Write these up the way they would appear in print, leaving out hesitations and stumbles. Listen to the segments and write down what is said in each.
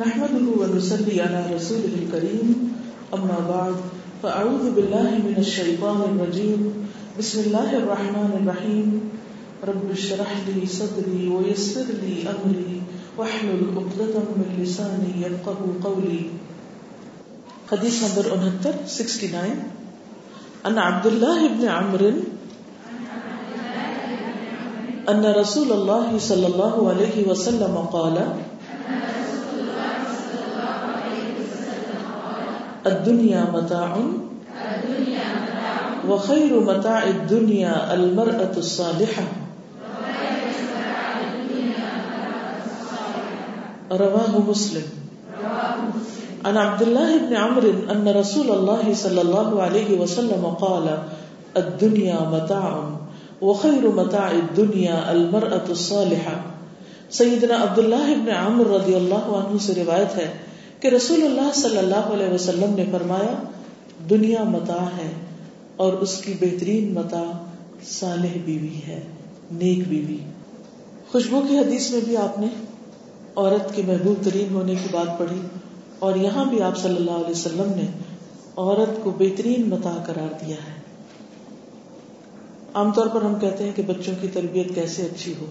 نحمده ونصلي على رسوله الكريم اما بعد فاعوذ بالله من الشيطان الرجيم بسم الله الرحمن الرحيم رب اشرح لي صدري ويسر لي امري واحلل عقدة من لساني يفقهوا قولي. حدیث نمبر 69 ان عبد الله ابن عمرو ان رسول الله صلى الله عليه وسلم قال الدنيا متاع وخير متاع الدنيا المرأة الصالحة رواه مسلم. عن عبد الله بن عمرو ان رسول الله صلى الله عليه وسلم قال الدنيا متاع وخير متاع الدنيا المرأة الصالحة. سیدنا عبداللہ ابن عمر رضی اللہ عنہ سے روایت ہے کہ رسول اللہ صلی اللہ علیہ وسلم نے فرمایا دنیا متاع ہے اور اس کی بہترین متاع صالح بیوی ہے, نیک بیوی. خوشبو کی حدیث میں بھی آپ نے عورت کے محبوب ترین ہونے کی بات پڑھی, اور یہاں بھی آپ صلی اللہ علیہ وسلم نے عورت کو بہترین متاع قرار دیا ہے. عام طور پر ہم کہتے ہیں کہ بچوں کی تربیت کیسے اچھی ہو,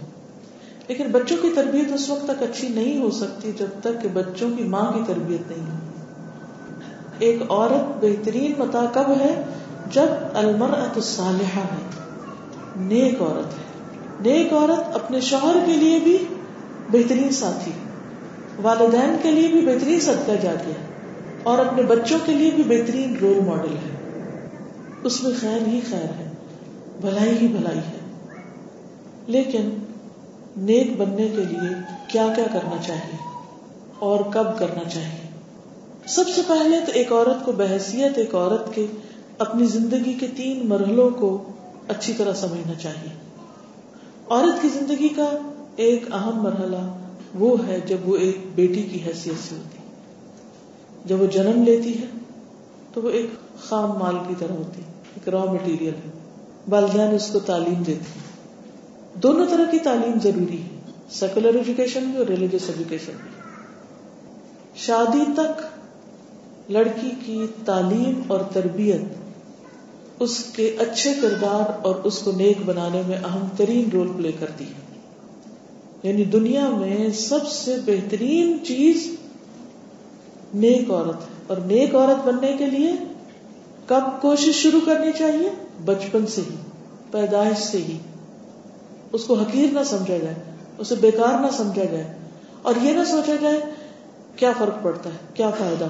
لیکن بچوں کی تربیت اس وقت تک اچھی نہیں ہو سکتی جب تک کہ بچوں کی ماں کی تربیت نہیں ہو. ایک عورت بہترین متاع کب ہے؟ جب المرأۃ الصالحہ ہے, نیک عورت ہے. نیک عورت اپنے شوہر کے لیے بھی بہترین ساتھی, والدین کے لیے بھی بہترین صدقہ جاریہ ہے, اور اپنے بچوں کے لیے بھی بہترین رول ماڈل ہے. اس میں خیر ہی خیر ہے, بھلائی ہی بھلائی ہے. لیکن نیک بننے کے لیے کیا کیا کرنا چاہیے اور کب کرنا چاہیے؟ سب سے پہلے تو ایک عورت کو بحیثیت ایک عورت کے اپنی زندگی کے 3 مرحلوں کو اچھی طرح سمجھنا چاہیے. عورت کی زندگی کا ایک اہم مرحلہ وہ ہے جب وہ ایک بیٹی کی حیثیت سے ہوتی ہے. جب وہ جنم لیتی ہے تو وہ ایک خام مال کی طرح ہوتی ہے, ایک را مٹیریل ہے. والدین اس کو تعلیم دیتے ہیں. دونوں طرح کی تعلیم ضروری ہے, سیکولر ایجوکیشن بھی اور ریلیجس ایجوکیشن بھی. شادی تک لڑکی کی تعلیم اور تربیت اس کے اچھے کردار اور اس کو نیک بنانے میں اہم ترین رول پلے کرتی ہے. یعنی دنیا میں سب سے بہترین چیز نیک عورت ہے, اور نیک عورت بننے کے لیے کب کوشش شروع کرنی چاہیے؟ بچپن سے ہی, پیدائش سے ہی. اس کو حقیر نہ سمجھا جائے, اسے بیکار نہ سمجھا جائے, اور یہ نہ سوچا جائے کیا فرق پڑتا ہے, کیا فائدہ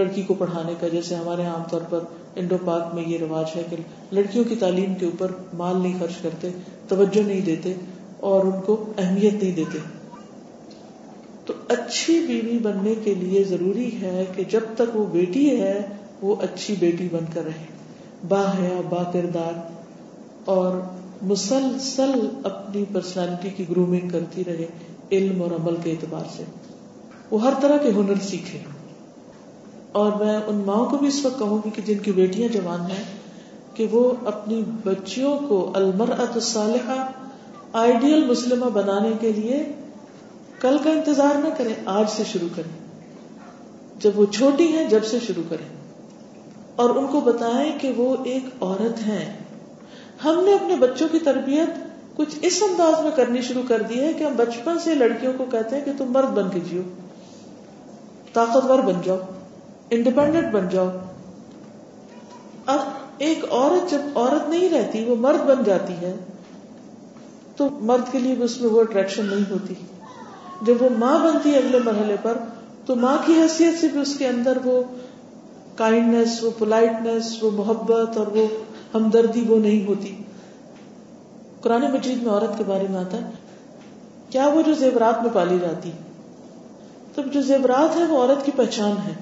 لڑکی کو پڑھانے کا. جیسے ہمارے عام طور پر انڈو پاک میں یہ رواج ہے کہ لڑکیوں کی تعلیم کے اوپر مال نہیں خرچ کرتے, توجہ نہیں دیتے اور ان کو اہمیت نہیں دیتے. تو اچھی بیوی بننے کے لیے ضروری ہے کہ جب تک وہ بیٹی ہے وہ اچھی بیٹی بن کر رہے, باحیا, با کردار, اور مسلسل اپنی پرسنالٹی کی گرومنگ کرتی رہے علم اور عمل کے اعتبار سے. وہ ہر طرح کے ہنر سیکھے. اور میں ان ماؤں کو بھی اس وقت کہوں گی کہ جن کی بیٹیاں جوان ہیں کہ وہ اپنی بچیوں کو المرأۃ الصالحہ آئیڈیل مسلمہ بنانے کے لیے کل کا انتظار نہ کریں, آج سے شروع کریں. جب وہ چھوٹی ہیں جب سے شروع کریں, اور ان کو بتائیں کہ وہ ایک عورت ہیں. ہم نے اپنے بچوں کی تربیت کچھ اس انداز میں کرنی شروع کر دی ہے کہ ہم بچپن سے لڑکیوں کو کہتے ہیں کہ تم مرد بن کے جیو, طاقتور بن جاؤ, انڈیپینڈنٹ بن جاؤ. اب ایک عورت جب عورت نہیں رہتی, وہ مرد بن جاتی ہے, تو مرد کے لیے بھی اس میں وہ اٹریکشن نہیں ہوتی. جب وہ ماں بنتی ہے اگلے مرحلے پر, تو ماں کی حیثیت سے بھی اس کے اندر وہ کائنڈنیس, وہ پولائٹنیس, وہ محبت اور وہ ہمدردی وہ نہیں ہوتی. قرآن مجید میں عورت کے بارے میں آتا ہے کیا وہ جو زیورات میں پالی جاتی, تب جو زیورات ہے وہ عورت کی پہچان ہے.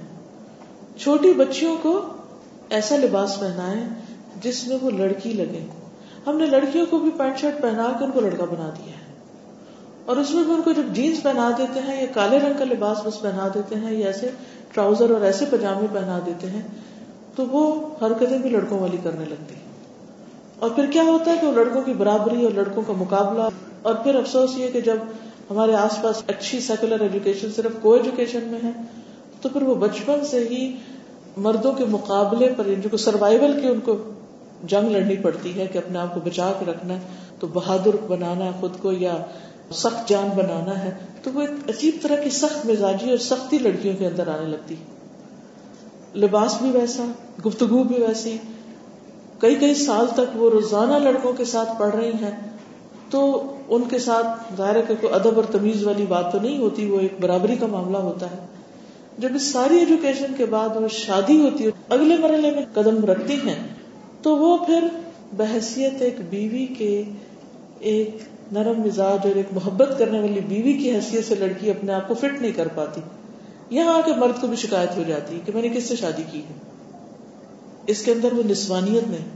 چھوٹی بچیوں کو ایسا لباس پہنائیں جس میں وہ لڑکی لگے. ہم نے لڑکیوں کو بھی پینٹ شرٹ پہنا کے ان کو لڑکا بنا دیا ہے, اور اس میں بھی ان کو جب جینس پہنا دیتے ہیں یا کالے رنگ کا لباس بس پہنا دیتے ہیں یا ایسے ٹراؤزر اور ایسے پجامے پہنا دیتے ہیں, تو وہ حرکتیں بھی لڑکوں والی کرنے لگتی. اور پھر کیا ہوتا ہے کہ وہ لڑکوں کی برابری اور لڑکوں کا مقابلہ, اور پھر افسوس یہ کہ جب ہمارے آس پاس اچھی سیکولر ایجوکیشن صرف کو ایجوکیشن میں ہے, تو پھر وہ بچپن سے ہی مردوں کے مقابلے پر ان کو سروائیول کی ان کو جنگ لڑنی پڑتی ہے کہ اپنے آپ کو بچا کے رکھنا ہے, تو بہادر بنانا ہے خود کو یا سخت جان بنانا ہے, تو وہ ایک عجیب طرح کی سخت مزاجی اور سختی لڑکیوں کے اندر آنے لگتی. لباس بھی ویسا, گفتگو بھی ویسی, کئی کئی سال تک وہ روزانہ لڑکوں کے ساتھ پڑھ رہی ہیں, تو ان کے ساتھ ظاہر ہے کہ کوئی ادب اور تمیز والی بات تو نہیں ہوتی, وہ ایک برابری کا معاملہ ہوتا ہے. جب اس ساری ایجوکیشن کے بعد وہ شادی ہوتی ہے, اگلے مرحلے میں قدم رکھتی ہیں, تو وہ پھر بحیثیت ایک بیوی کے, ایک نرم مزاج اور ایک محبت کرنے والی بیوی کی حیثیت سے لڑکی اپنے آپ کو فٹ نہیں کر پاتی. یہاں آ کے مرد کو بھی شکایت ہو جاتی ہے کہ میں نے کس سے شادی کی ہے. اس کے اندر وہ نسوانیت نہیں,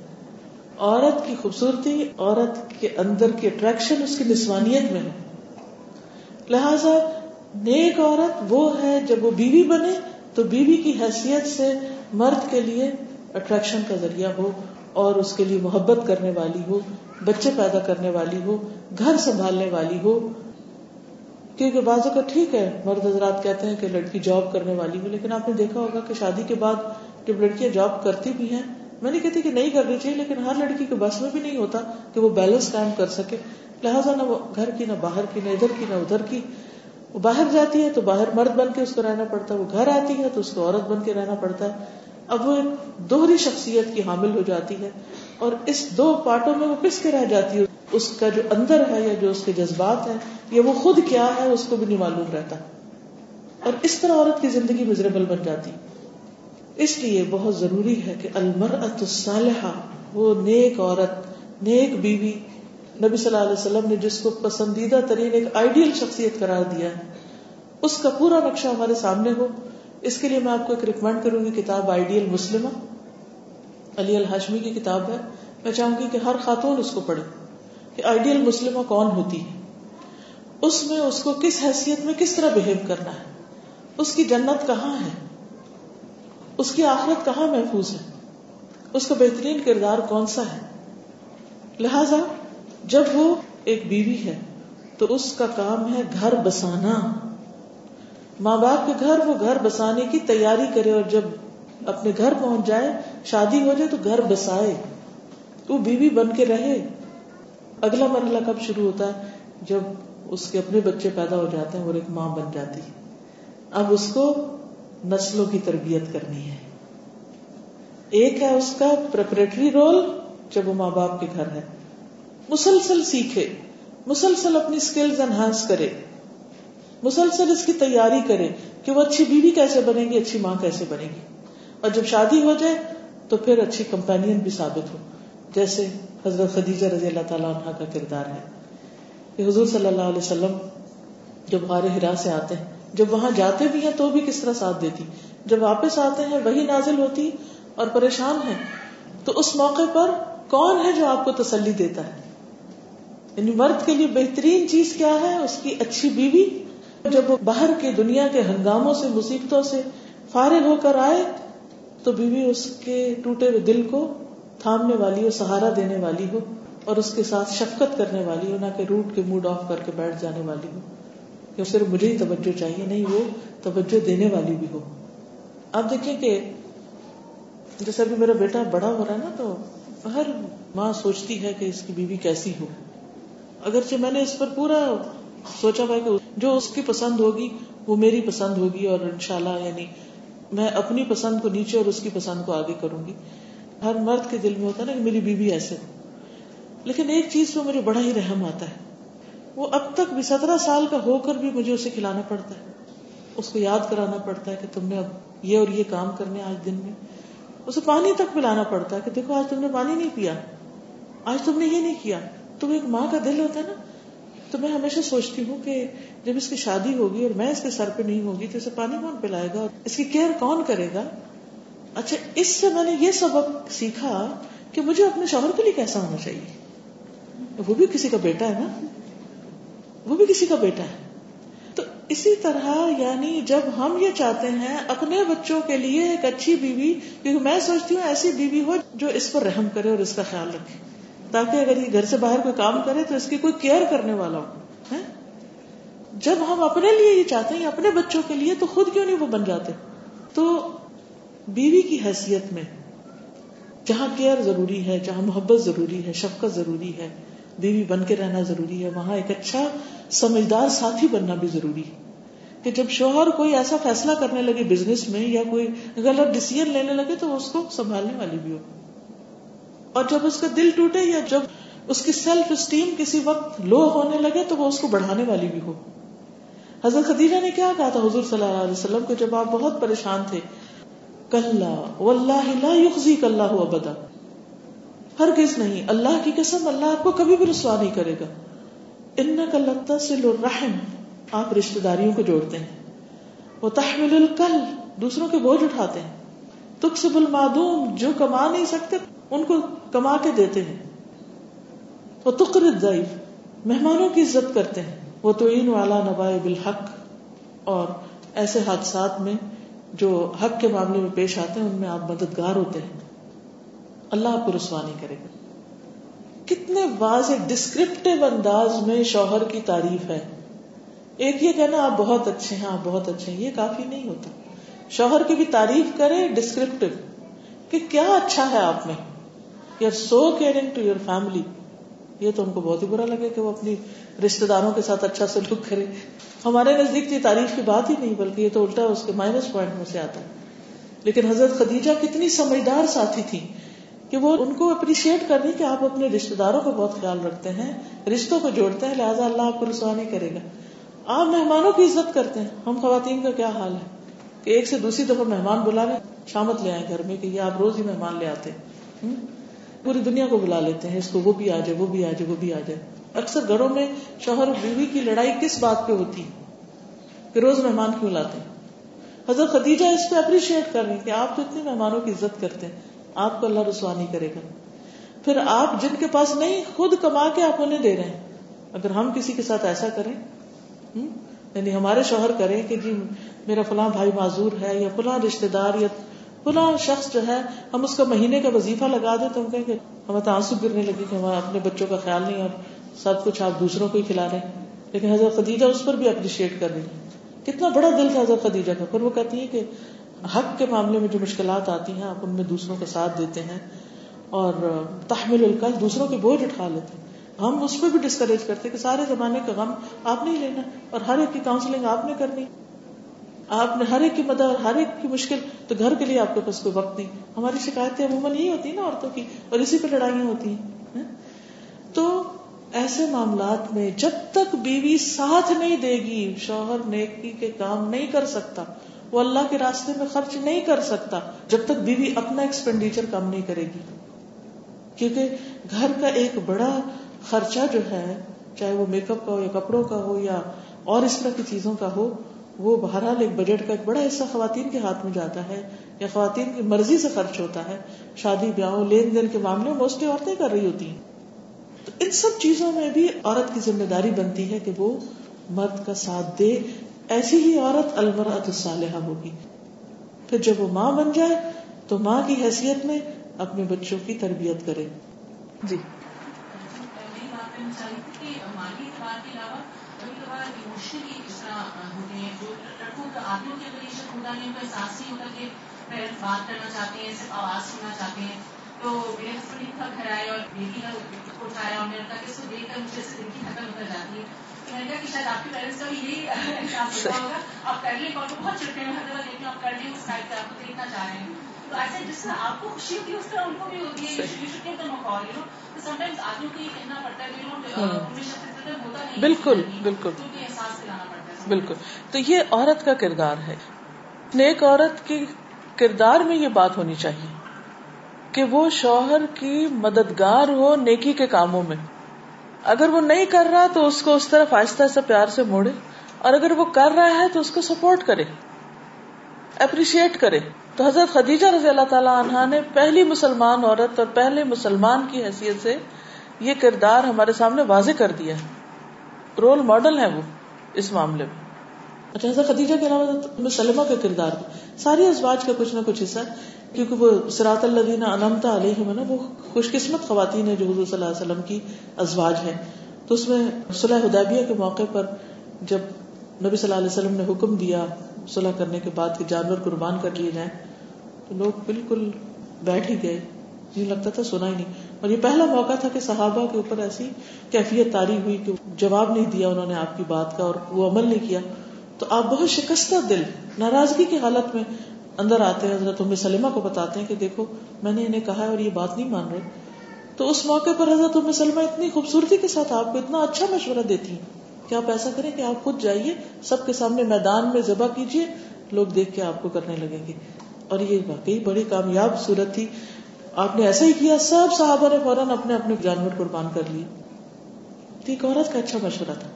عورت کی خوبصورتی, عورت کے اندر کی اٹریکشن اس کی نسوانیت میں ہے. لہذا نیک عورت وہ ہے جب وہ بیوی بنے تو بیوی کی حیثیت سے مرد کے لیے اٹریکشن کا ذریعہ ہو, اور اس کے لیے محبت کرنے والی ہو, بچے پیدا کرنے والی ہو, گھر سنبھالنے والی ہو. کیونکہ بازو کا ٹھیک ہے, مرد حضرات کہتے ہیں کہ لڑکی جاب کرنے والی ہو, لیکن آپ نے دیکھا ہوگا کہ شادی کے بعد جب لڑکیاں جاب کرتی بھی ہیں, میں نہیں کہتی کہ نہیں کرنی چاہیے, لیکن ہر لڑکی کے بس میں بھی نہیں ہوتا کہ وہ بیلنس قائم کر سکے. لہٰذا نہ وہ گھر کی, نہ باہر کی, نہ ادھر کی, نہ ادھر کی. وہ باہر جاتی ہے تو باہر مرد بن کے اس کو رہنا پڑتا ہے, وہ گھر آتی ہے تو اس کو عورت بن کے رہنا پڑتا ہے. اب وہ ایک دوہری شخصیت کی حامل ہو جاتی ہے, اور اس دو پارٹوں میں وہ پس کے رہ جاتی ہے. اس کا جو اندر ہے یا جو اس کے جذبات ہیں یا وہ خود کیا ہے اس کو بھی نہیں معلوم رہتا, اور اس طرح عورت کی زندگی مزریبل بن جاتی. اس لیے بہت ضروری ہے کہ المرأۃ الصالحہ, وہ نیک عورت, نیک بیوی, نبی صلی اللہ علیہ وسلم نے جس کو پسندیدہ ترین ایک آئیڈیل شخصیت قرار دیا ہے, اس کا پورا نقشہ ہمارے سامنے ہو. اس کے لیے میں آپ کو ایک ریکمینڈ کروں گی کتاب آئیڈیل مسلمہ, علی الحاشمی کی کتاب ہے. میں چاہوں گی کہ ہر خاتون اس کو پڑھے کہ آئیڈیل مسلمہ کون ہوتی ہے, اس میں اس کو کس حیثیت میں کس طرح بہیو کرنا ہے, اس کی جنت کہاں ہے, اس کی آخرت کہاں محفوظ ہے, اس کا بہترین کردار کون سا ہے. لہذا جب وہ ایک بیوی ہے تو اس کا کام ہے گھر بسانا. ماں باپ کے گھر وہ گھر بسانے کی تیاری کرے, اور جب اپنے گھر پہنچ جائے, شادی ہو جائے تو گھر بسائے, وہ بیوی بن کے رہے. اگلا مرحلہ کب شروع ہوتا ہے؟ جب اس کے اپنے بچے پیدا ہو جاتے ہیں اور ایک ماں بن جاتی ہے. اب اس کو نسلوں کی تربیت کرنی ہے. ایک ہے اس کا پریپریٹری رول جب وہ ماں باپ کے گھر ہے, مسلسل سیکھے, مسلسل اپنی سکلز انہانس کرے, مسلسل اس کی تیاری کرے کہ وہ اچھی بیوی کیسے بنے گی, اچھی ماں کیسے بنے گی, اور جب شادی ہو جائے تو پھر اچھی کمپینین بھی ثابت ہو, جیسے حضرت خدیجہ رضی اللہ تعالیٰ عنہ کا کردار ہے کہ حضور صلی اللہ علیہ وسلم جب غار حرا سے آتے ہیں, جب وہاں جاتے بھی ہیں تو بھی کس طرح ساتھ دیتی, جب واپس آتے ہیں وہی نازل ہوتی اور پریشان ہیں, تو اس موقع پر کون ہے جو آپ کو تسلی دیتا ہے؟ یعنی مرد کے لیے بہترین چیز کیا ہے؟ اس کی اچھی بیوی. جب وہ باہر کے دنیا کے ہنگاموں سے, مصیبتوں سے فارغ ہو کر آئے تو بیوی اس کے ٹوٹے ہوئے دل کو تھامنے والی ہو, سہارا دینے والی ہو, اور اس کے ساتھ شفقت کرنے والی ہو, نہ کہ روٹ کے موڈ آف کر کے بیٹھ جانے والی ہو کہ صرف مجھے ہی توجہ چاہیے. نہیں, وہ توجہ دینے والی بھی ہو. آپ دیکھیں کہ جیسے ابھی میرا بیٹا بڑا ہو رہا ہے نا, تو ہر ماں سوچتی ہے کہ اس کی بیوی کیسی ہو, اگرچہ میں نے اس پر پورا سوچا ہوا کہ جو اس کی پسند ہوگی وہ میری پسند ہوگی, اور انشاءاللہ یعنی میں اپنی پسند کو نیچے اور اس کی پسند کو آگے کروں گی. ہر مرد کے دل میں ہوتا ہے نا کہ میری بیوی ایسے ہو. لیکن ایک چیز پہ مجھے بڑا ہی رحم آتا ہے, وہ اب تک بھی 17 سال کا ہو کر بھی مجھے اسے کھلانا پڑتا ہے, اس کو یاد کرانا پڑتا ہے کہ تم نے اب یہ اور یہ کام کرنے آج دن میں. اسے پانی تک پلانا پڑتا ہے کہ دیکھو آج تم نے پانی نہیں پیا, آج تم نے یہ نہیں کیا. تو وہ ایک ماں کا دل ہوتا ہے نا. تو میں ہمیشہ سوچتی ہوں کہ جب اس کی شادی ہوگی اور میں اس کے سر پہ نہیں ہوگی تو اسے پانی کون پلائے گا, اور اس کی کیئر کون کرے گا. اچھا, اس سے میں نے یہ سبق سیکھا کہ مجھے اپنے شوہر کے لیے کیسا ہونا چاہیے. وہ بھی کسی کا بیٹا ہے نا, وہ بھی کسی کا بیٹا ہے. تو اسی طرح یعنی جب ہم یہ چاہتے ہیں اپنے بچوں کے لیے ایک اچھی بیوی, کیونکہ میں سوچتی ہوں ایسی بیوی ہو جو اس پر رحم کرے اور اس کا خیال رکھے, تاکہ اگر یہ گھر سے باہر کوئی کام کرے تو اس کی کوئی کیئر کرنے والا ہو. جب ہم اپنے لیے یہ چاہتے ہیں اپنے بچوں کے لیے تو خود کیوں نہیں وہ بن جاتے. تو بیوی کی حیثیت میں جہاں کیئر ضروری ہے, جہاں محبت ضروری ہے, شفقت ضروری ہے, بیوی بن کے رہنا ضروری ہے, وہاں ایک اچھا سمجھدار ساتھی بننا بھی ضروری ہے. کہ جب شوہر کوئی ایسا فیصلہ کرنے لگے بزنس میں یا کوئی غلط ڈیسیژن لینے لگے تو اس کو سنبھالنے والی بھی ہو, اور جب اس کا دل ٹوٹے یا جب اس کی سیلف اسٹیم کسی وقت لو ہونے لگے تو وہ اس کو بڑھانے والی بھی ہو. حضرت خدیجہ نے کیا کہا تھا حضور صلی اللہ علیہ وسلم کو جب آپ بہت پریشان تھے؟ کلا واللہ لا یخزیک اللہ ابدا, ہرگز نہیں, اللہ کی قسم اللہ آپ کو کبھی بھی رسوا نہیں کرے گا. انک لتصل الرحم, آپ رشتے داریوں کو جوڑتے ہیں. وتحمل الکل, دوسروں کے بوجھ اٹھاتے ہیں. تکسب المعدوم, جو کما نہیں سکتے ان کو کما کے دیتے ہیں. وتقر الضعیف, مہمانوں کی عزت کرتے ہیں. وتعین علی نوائب الحق, اور ایسے حادثات میں جو حق کے معاملے میں پیش آتے ہیں ان میں آپ مددگار ہوتے ہیں. اللہ آپ کو رسوا نہیں کرے گا. کتنے واضح ڈسکرپٹیو انداز میں شوہر کی تعریف ہے. ایک یہ کہنا آپ بہت اچھے ہیں, آپ بہت اچھے ہیں, یہ کافی نہیں ہوتا. شوہر کی بھی تعریف کرے ڈسکرپٹیو کہ کیا اچھا ہے آپ میں. You are so caring to your family, یہ تو ہم کو بہت ہی برا لگے کہ وہ اپنی رشتے داروں کے ساتھ اچھا سلوک کرے. ہمارے نزدیک یہ تعریف کی بات ہی نہیں بلکہ یہ تو الٹا اس کے مائنس پوائنٹ میں سے آتا ہے. لیکن حضرت خدیجہ کتنی سمجھدار ساتھی تھی کہ وہ ان کو اپریشیٹ کرنی کہ آپ اپنے رشتے داروں کا بہت خیال رکھتے ہیں, رشتوں کو جوڑتے ہیں, لہٰذا اللہ آپ کو رسوا نہیں کرے گا. آپ مہمانوں کی عزت کرتے ہیں. ہم خواتین کا کیا حال ہے کہ ایک سے دوسری دفعہ مہمان بلا لیں, شامت لے آئے گھر میں, کہ یہ آپ روز ہی مہمان لے آتے ہیں, پوری دنیا کو بلا لیتے ہیں, اس کو وہ بھی آ جائے, وہ بھی آ جائے, وہ بھی آ جائے. اکثر گھروں میں شوہر اور بیوی کی لڑائی کس بات پہ ہوتی ہے کہ روز مہمان کیوں لاتے ہیں. حضرت خدیجہ اس پہ اپریشیٹ کر رہی کہ آپ تو اتنے مہمانوں کی عزت کرتے ہیں, آپ کو اللہ رسوا نہیں کرے گا. پھر آپ جن کے پاس نہیں خود کما کے آپ انہیں دے رہے ہیں. اگر ہم کسی کے ساتھ ایسا کریں, یعنی ہمارے شوہر کریں کہ جی میرا فلاں بھائی معذور ہے یا فلاں رشتے دار یا فلاں شخص جو ہے, ہم اس کا مہینے کا وظیفہ لگا دیں تو ہم کہیں کہ ہمیں تو آنسو گرنے لگے کہ ہمارے اپنے بچوں کا خیال نہیں اور سب کچھ آپ دوسروں کو ہی کھلا رہے ہیں. لیکن حضرت خدیجہ اس پر بھی اپریشیٹ کر رہی ہیں. کتنا بڑا دل تھا حضرت خدیجہ کا. پھر وہ کہتی ہیں کہ حق کے معاملے میں جو مشکلات آتی ہیں آپ ان میں دوسروں کا ساتھ دیتے ہیں, اور تحمل الکل, دوسروں کے بوجھ اٹھا لیتے ہیں. ہم اس پہ بھی ڈسکریج کرتے کہ سارے زمانے کا غم آپ نہیں لینا, اور ہر ایک کی کاؤنسلنگ آپ نے کرنی, آپ نے ہر ایک کی مدد اور ہر ایک کی مشکل, تو گھر کے لیے آپ کے پاس کوئی وقت نہیں. ہماری شکایتیں عموماً یہی ہوتی ہیں نا عورتوں کی, اور اسی پہ لڑائیاں ہوتی ہیں. تو ایسے معاملات میں جب تک بیوی ساتھ نہیں دے گی, شوہر نیکی کے کام نہیں کر سکتا, وہ اللہ کے راستے میں خرچ نہیں کر سکتا جب تک بیوی اپنا ایکسپینڈیچر کم نہیں کرے گی. کیونکہ گھر کا ایک بڑا خرچہ جو ہے, چاہے وہ میک اپ کا ہو یا کپڑوں کا ہو یا اور اس طرح کی چیزوں کا ہو, وہ بہرحال ایک بجٹ کا ایک بڑا حصہ خواتین کے ہاتھ میں جاتا ہے یا خواتین کی مرضی سے خرچ ہوتا ہے. شادی بیاہوں, لین دین کے معاملے موسٹلی عورتیں کر رہی ہوتی ہیں. تو ان سب چیزوں میں بھی عورت کی ذمہ داری بنتی ہے کہ وہ مرد کا ساتھ دے. ایسی ہی عورت المرأۃ الصالحہ ہوگی. پھر جب وہ ماں بن جائے تو ماں کی حیثیت میں اپنے بچوں کی تربیت کرے. جی بات کرنا چاہتے ہیں, صرف آواز سننا چاہتے ہیں. تو میرے ہسبینڈ کا گھر آئے اور بیٹی کا اٹھایا, اور میرے کہا کہ اس کو دیکھ کر مجھے دن کی تھکن اتر جاتی ہے. تو میں نے کہا کہ شاید آپ کے پیرنٹس کا بھی یہی احساس ہوتا ہوگا. آپ کر لیں, اور بہت چھوٹے ہیں, ہر لیکن آپ کر لیں, اس سائڈ پہ آپ کو دیکھنا چاہ رہے ہیں. تو ایسے جس طرح آپ کو خوشی ہوتی ہے اس طرح ان کو بھی ہوتی ہے. بالکل بالکل بالکل. تو یہ عورت کا کردار ہے. نیک عورت کی کردار میں یہ بات ہونی چاہیے کہ وہ شوہر کی مددگار ہو نیکی کے کاموں میں. اگر وہ نہیں کر رہا تو اس کو اس طرف آہستہ آہستہ پیار سے موڑے, اور اگر وہ کر رہا ہے تو اس کو سپورٹ کرے, اپریشیٹ کرے. تو حضرت خدیجہ رضی اللہ تعالیٰ عنہ نے پہلی مسلمان عورت اور پہلے مسلمان کی حیثیت سے یہ کردار ہمارے سامنے واضح کر دیا ہے. رول ماڈل ہے وہ اس معاملے میں. اچھا, خدیجہ کے علاوہ ام سلمہ کا کردار بھی, ساری ازواج کا کچھ نہ کچھ حصہ, کیونکہ وہ صراط الذین انعمت علیہم, وہ خوش قسمت خواتین ہیں جو حضور صلی اللہ علیہ وسلم کی ازواج ہیں. تو اس میں صلح حدیبیہ کے موقع پر جب نبی صلی اللہ علیہ وسلم نے حکم دیا صلح کرنے کے بعد کہ جانور قربان کر لیے جائیں تو لوگ بالکل بیٹھ ہی گئے, یہ لگتا تھا سنا ہی نہیں. اور یہ پہلا موقع تھا کہ صحابہ کے اوپر ایسی کیفیت طاری ہوئی کہ جواب نہیں دیا انہوں نے آپ کی بات کا اور وہ عمل نہیں کیا, تو آپ بہت شکستہ دل ناراضگی کی حالت میں اندر آتے ہیں, حضرت ام سلمہ کو بتاتے ہیں کہ دیکھو میں نے انہیں کہا ہے اور یہ بات نہیں مان رہے. تو اس موقع پر حضرت ام سلمہ اتنی خوبصورتی کے ساتھ آپ کو اتنا اچھا مشورہ دیتی ہیں کہ آپ ایسا کریں کہ آپ خود جائیے, سب کے سامنے میدان میں ذبح کیجیے, لوگ دیکھ کے آپ کو کرنے لگیں گے. اور یہ واقعی بڑی کامیاب صورت تھی, آپ نے ایسا ہی کیا, سب صحابہ نے فوراً اپنے اپنے جانور قربان کر لیے. تو ایک عورت کا اچھا مشورہ تھا.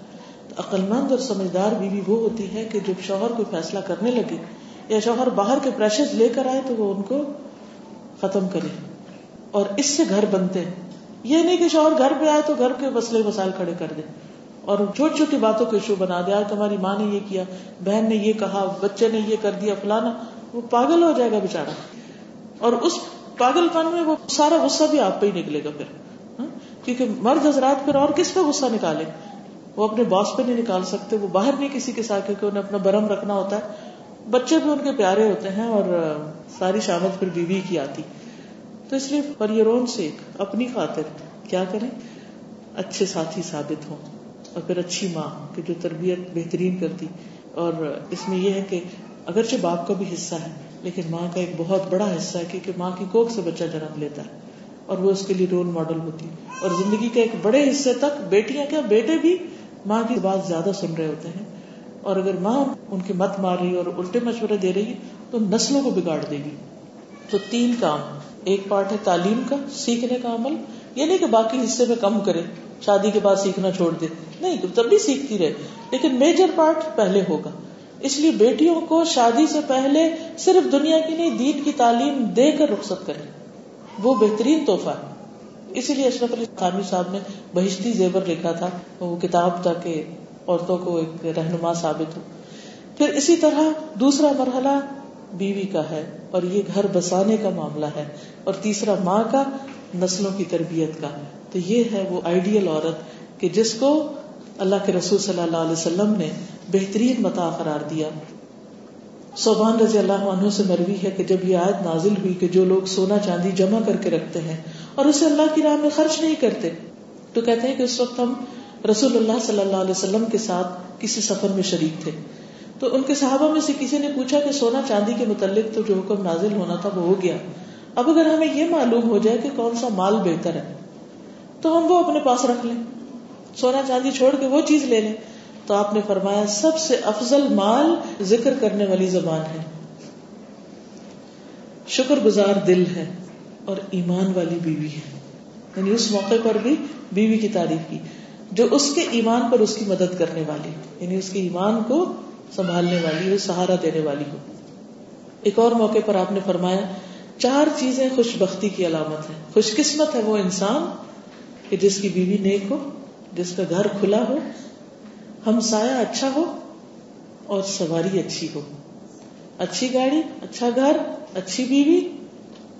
عقل مند اور سمجھدار بیوی وہ ہوتی ہے کہ جب شوہر کوئی فیصلہ کرنے لگے یا شوہر باہر کے پریشرز لے کر آئے تو وہ ان کو ختم کرے, اور اس سے گھر بنتے ہیں. یہ نہیں کہ شوہر گھر پہ آئے تو گھر کے مسئلے مسائل کھڑے کر دے اور چھوٹی چھوٹی باتوں کے ایشو بنا دے, آج تمہاری ماں نے یہ کیا, بہن نے یہ کہا, بچے نے یہ کر دیا فلانا, وہ پاگل ہو جائے گا بےچارا, اور اس پاگل پن میں وہ سارا غصہ بھی آپ پہ ہی نکلے گا پھر, کیونکہ مرد حضرات پھر اور کس پہ غصہ نکالے, وہ اپنے باس پہ نہیں نکال سکتے, وہ باہر نہیں کسی کے ساتھ, کیونکہ انہیں اپنا برہم رکھنا ہوتا ہے, بچے بھی ان کے پیارے ہوتے ہیں, اور ساری شامت پھر بیوی کی آتی. تو اس لیے پریرون سے اپنی خاطر کیا کریں, اچھے ساتھی ثابت ہوں, اور پھر اچھی ماں کی جو تربیت بہترین کرتی. اور اس میں یہ ہے کہ اگرچہ باپ کا بھی حصہ ہے لیکن ماں کا ایک بہت بڑا حصہ ہے, کیونکہ ماں کی کوکھ سے بچہ جنم لیتا ہے اور وہ اس کے لیے رول ماڈل ہوتی ہے, اور زندگی کے ایک بڑے حصے تک بیٹیاں کیا بیٹے بھی ماں کی بات زیادہ سن رہے ہوتے ہیں, اور اگر ماں ان کی مت مار رہی اور الٹے مشورے دے رہی تو نسلوں کو بگاڑ دے گی. تو تین کام, ایک پارٹ ہے تعلیم کا, سیکھنے کا عمل, یہ نہیں کہ باقی حصے میں کم کرے, شادی کے بعد سیکھنا چھوڑ دے, نہیں, تب بھی سیکھتی رہے لیکن میجر پارٹ پہلے ہوگا. اس لیے بیٹیوں کو شادی سے پہلے صرف دنیا کی نہیں دین کی تعلیم دے کر رخصت کریں, وہ بہترین تحفہ ہے. اسی لیے اشرف علی تھانوی صاحب نے بہشتی زیور لکھا تھا, وہ کتاب تھا کہ عورتوں کو ایک رہنما ثابت ہو. پھر اسی طرح دوسرا مرحلہ بیوی کا ہے, اور یہ گھر بسانے کا معاملہ ہے, اور تیسرا ماں کا, نسلوں کی تربیت کا. تو یہ ہے وہ آئیڈیل عورت کہ جس کو اللہ کے رسول صلی اللہ علیہ وسلم نے بہترین متاع قرار دیا. ثوبان رضی اللہ عنہ سے مروی ہے کہ جب یہ آیت نازل ہوئی کہ جو لوگ سونا چاندی جمع کر کے رکھتے ہیں اور اسے اللہ کی راہ میں خرچ نہیں کرتے, تو کہتے ہیں کہ اس وقت ہم رسول اللہ صلی اللہ علیہ وسلم کے ساتھ کسی سفر میں شریک تھے, تو ان کے صحابہ میں سے کسی نے پوچھا کہ سونا چاندی کے متعلق تو جو حکم نازل ہونا تھا وہ ہو گیا, اب اگر ہمیں یہ معلوم ہو جائے کہ کون سا مال بہتر ہے تو ہم وہ اپنے پاس رکھ لیں, سونا چاندی چھوڑ کے وہ چیز لے لیں. تو آپ نے فرمایا سب سے افضل مال ذکر کرنے والی زبان ہے, شکر گزار دل ہے, اور ایمان والی بیوی ہے. یعنی اس موقع پر بھی بیوی کی تعریف کی جو اس کے ایمان پر اس کی مدد کرنے والی, یعنی اس کے ایمان کو سنبھالنے والی ہو, سہارا دینے والی ہو. ایک اور موقع پر آپ نے فرمایا چار چیزیں خوش بختی کی علامت ہیں. خوش قسمت ہے وہ انسان کہ جس کی بیوی نیک ہو, جس کا گھر کھلا ہو, ہمسایا اچھا ہو, اور سواری اچھی ہو. اچھی گاڑی, اچھا گھر, اچھی بیوی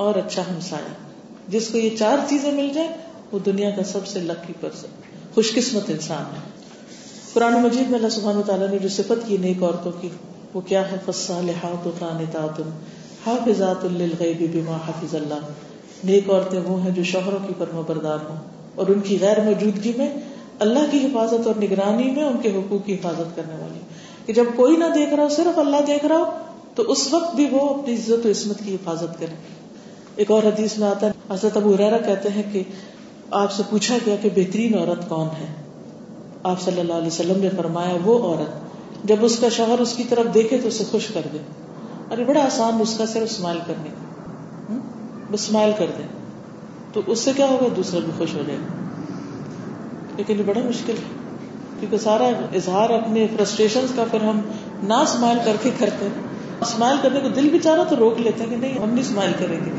اور اچھا ہمسایا. جس کو یہ چار چیزیں مل جائیں وہ دنیا کا سب سے لکی پرسن, خوش قسمت انسان ہے. قرآن مجید میں اللہ سبحانہ وتعالیٰ نے جو صفت کی نیک عورتوں کی وہ کیا ہے, فالصالحات قانتات حافظات للغیب بما حفظ اللہ. نیک عورتیں وہ ہیں جو شوہروں کی فرمانبردار ہوں اور ان کی غیر موجودگی میں اللہ کی حفاظت اور نگرانی میں ان کے حقوق کی حفاظت کرنے والی, کہ جب کوئی نہ دیکھ رہا ہو صرف اللہ دیکھ رہا ہو تو اس وقت بھی وہ اپنی عزت و عصمت کی حفاظت کرے. ایک اور حدیث میں آتا ہے حضرت ابو ہریرہ کہتے ہیں کہ آپ سے پوچھا گیا کہ بہترین عورت کون ہے, آپ صلی اللہ علیہ وسلم نے فرمایا وہ عورت جب اس کا شوہر اس کی طرف دیکھے تو اسے خوش کر دے. ارے بڑا آسان نسخہ, صرف اسمائل کرنے کا, بس اسمائل کر دے تو اس سے کیا ہوگا, دوسرا بھی خوش ہو جائے گا. لیکن یہ بڑا مشکل ہے کیونکہ سارا اظہار اپنے فرسٹریشنز کا پھر ہم نہ اسمائل کر کے کرتے ہیں. اسمائل کرنے کو دل بےچارا تو روک لیتے ہیں کہ نہیں ہم نہیں اسمائل کریں گے,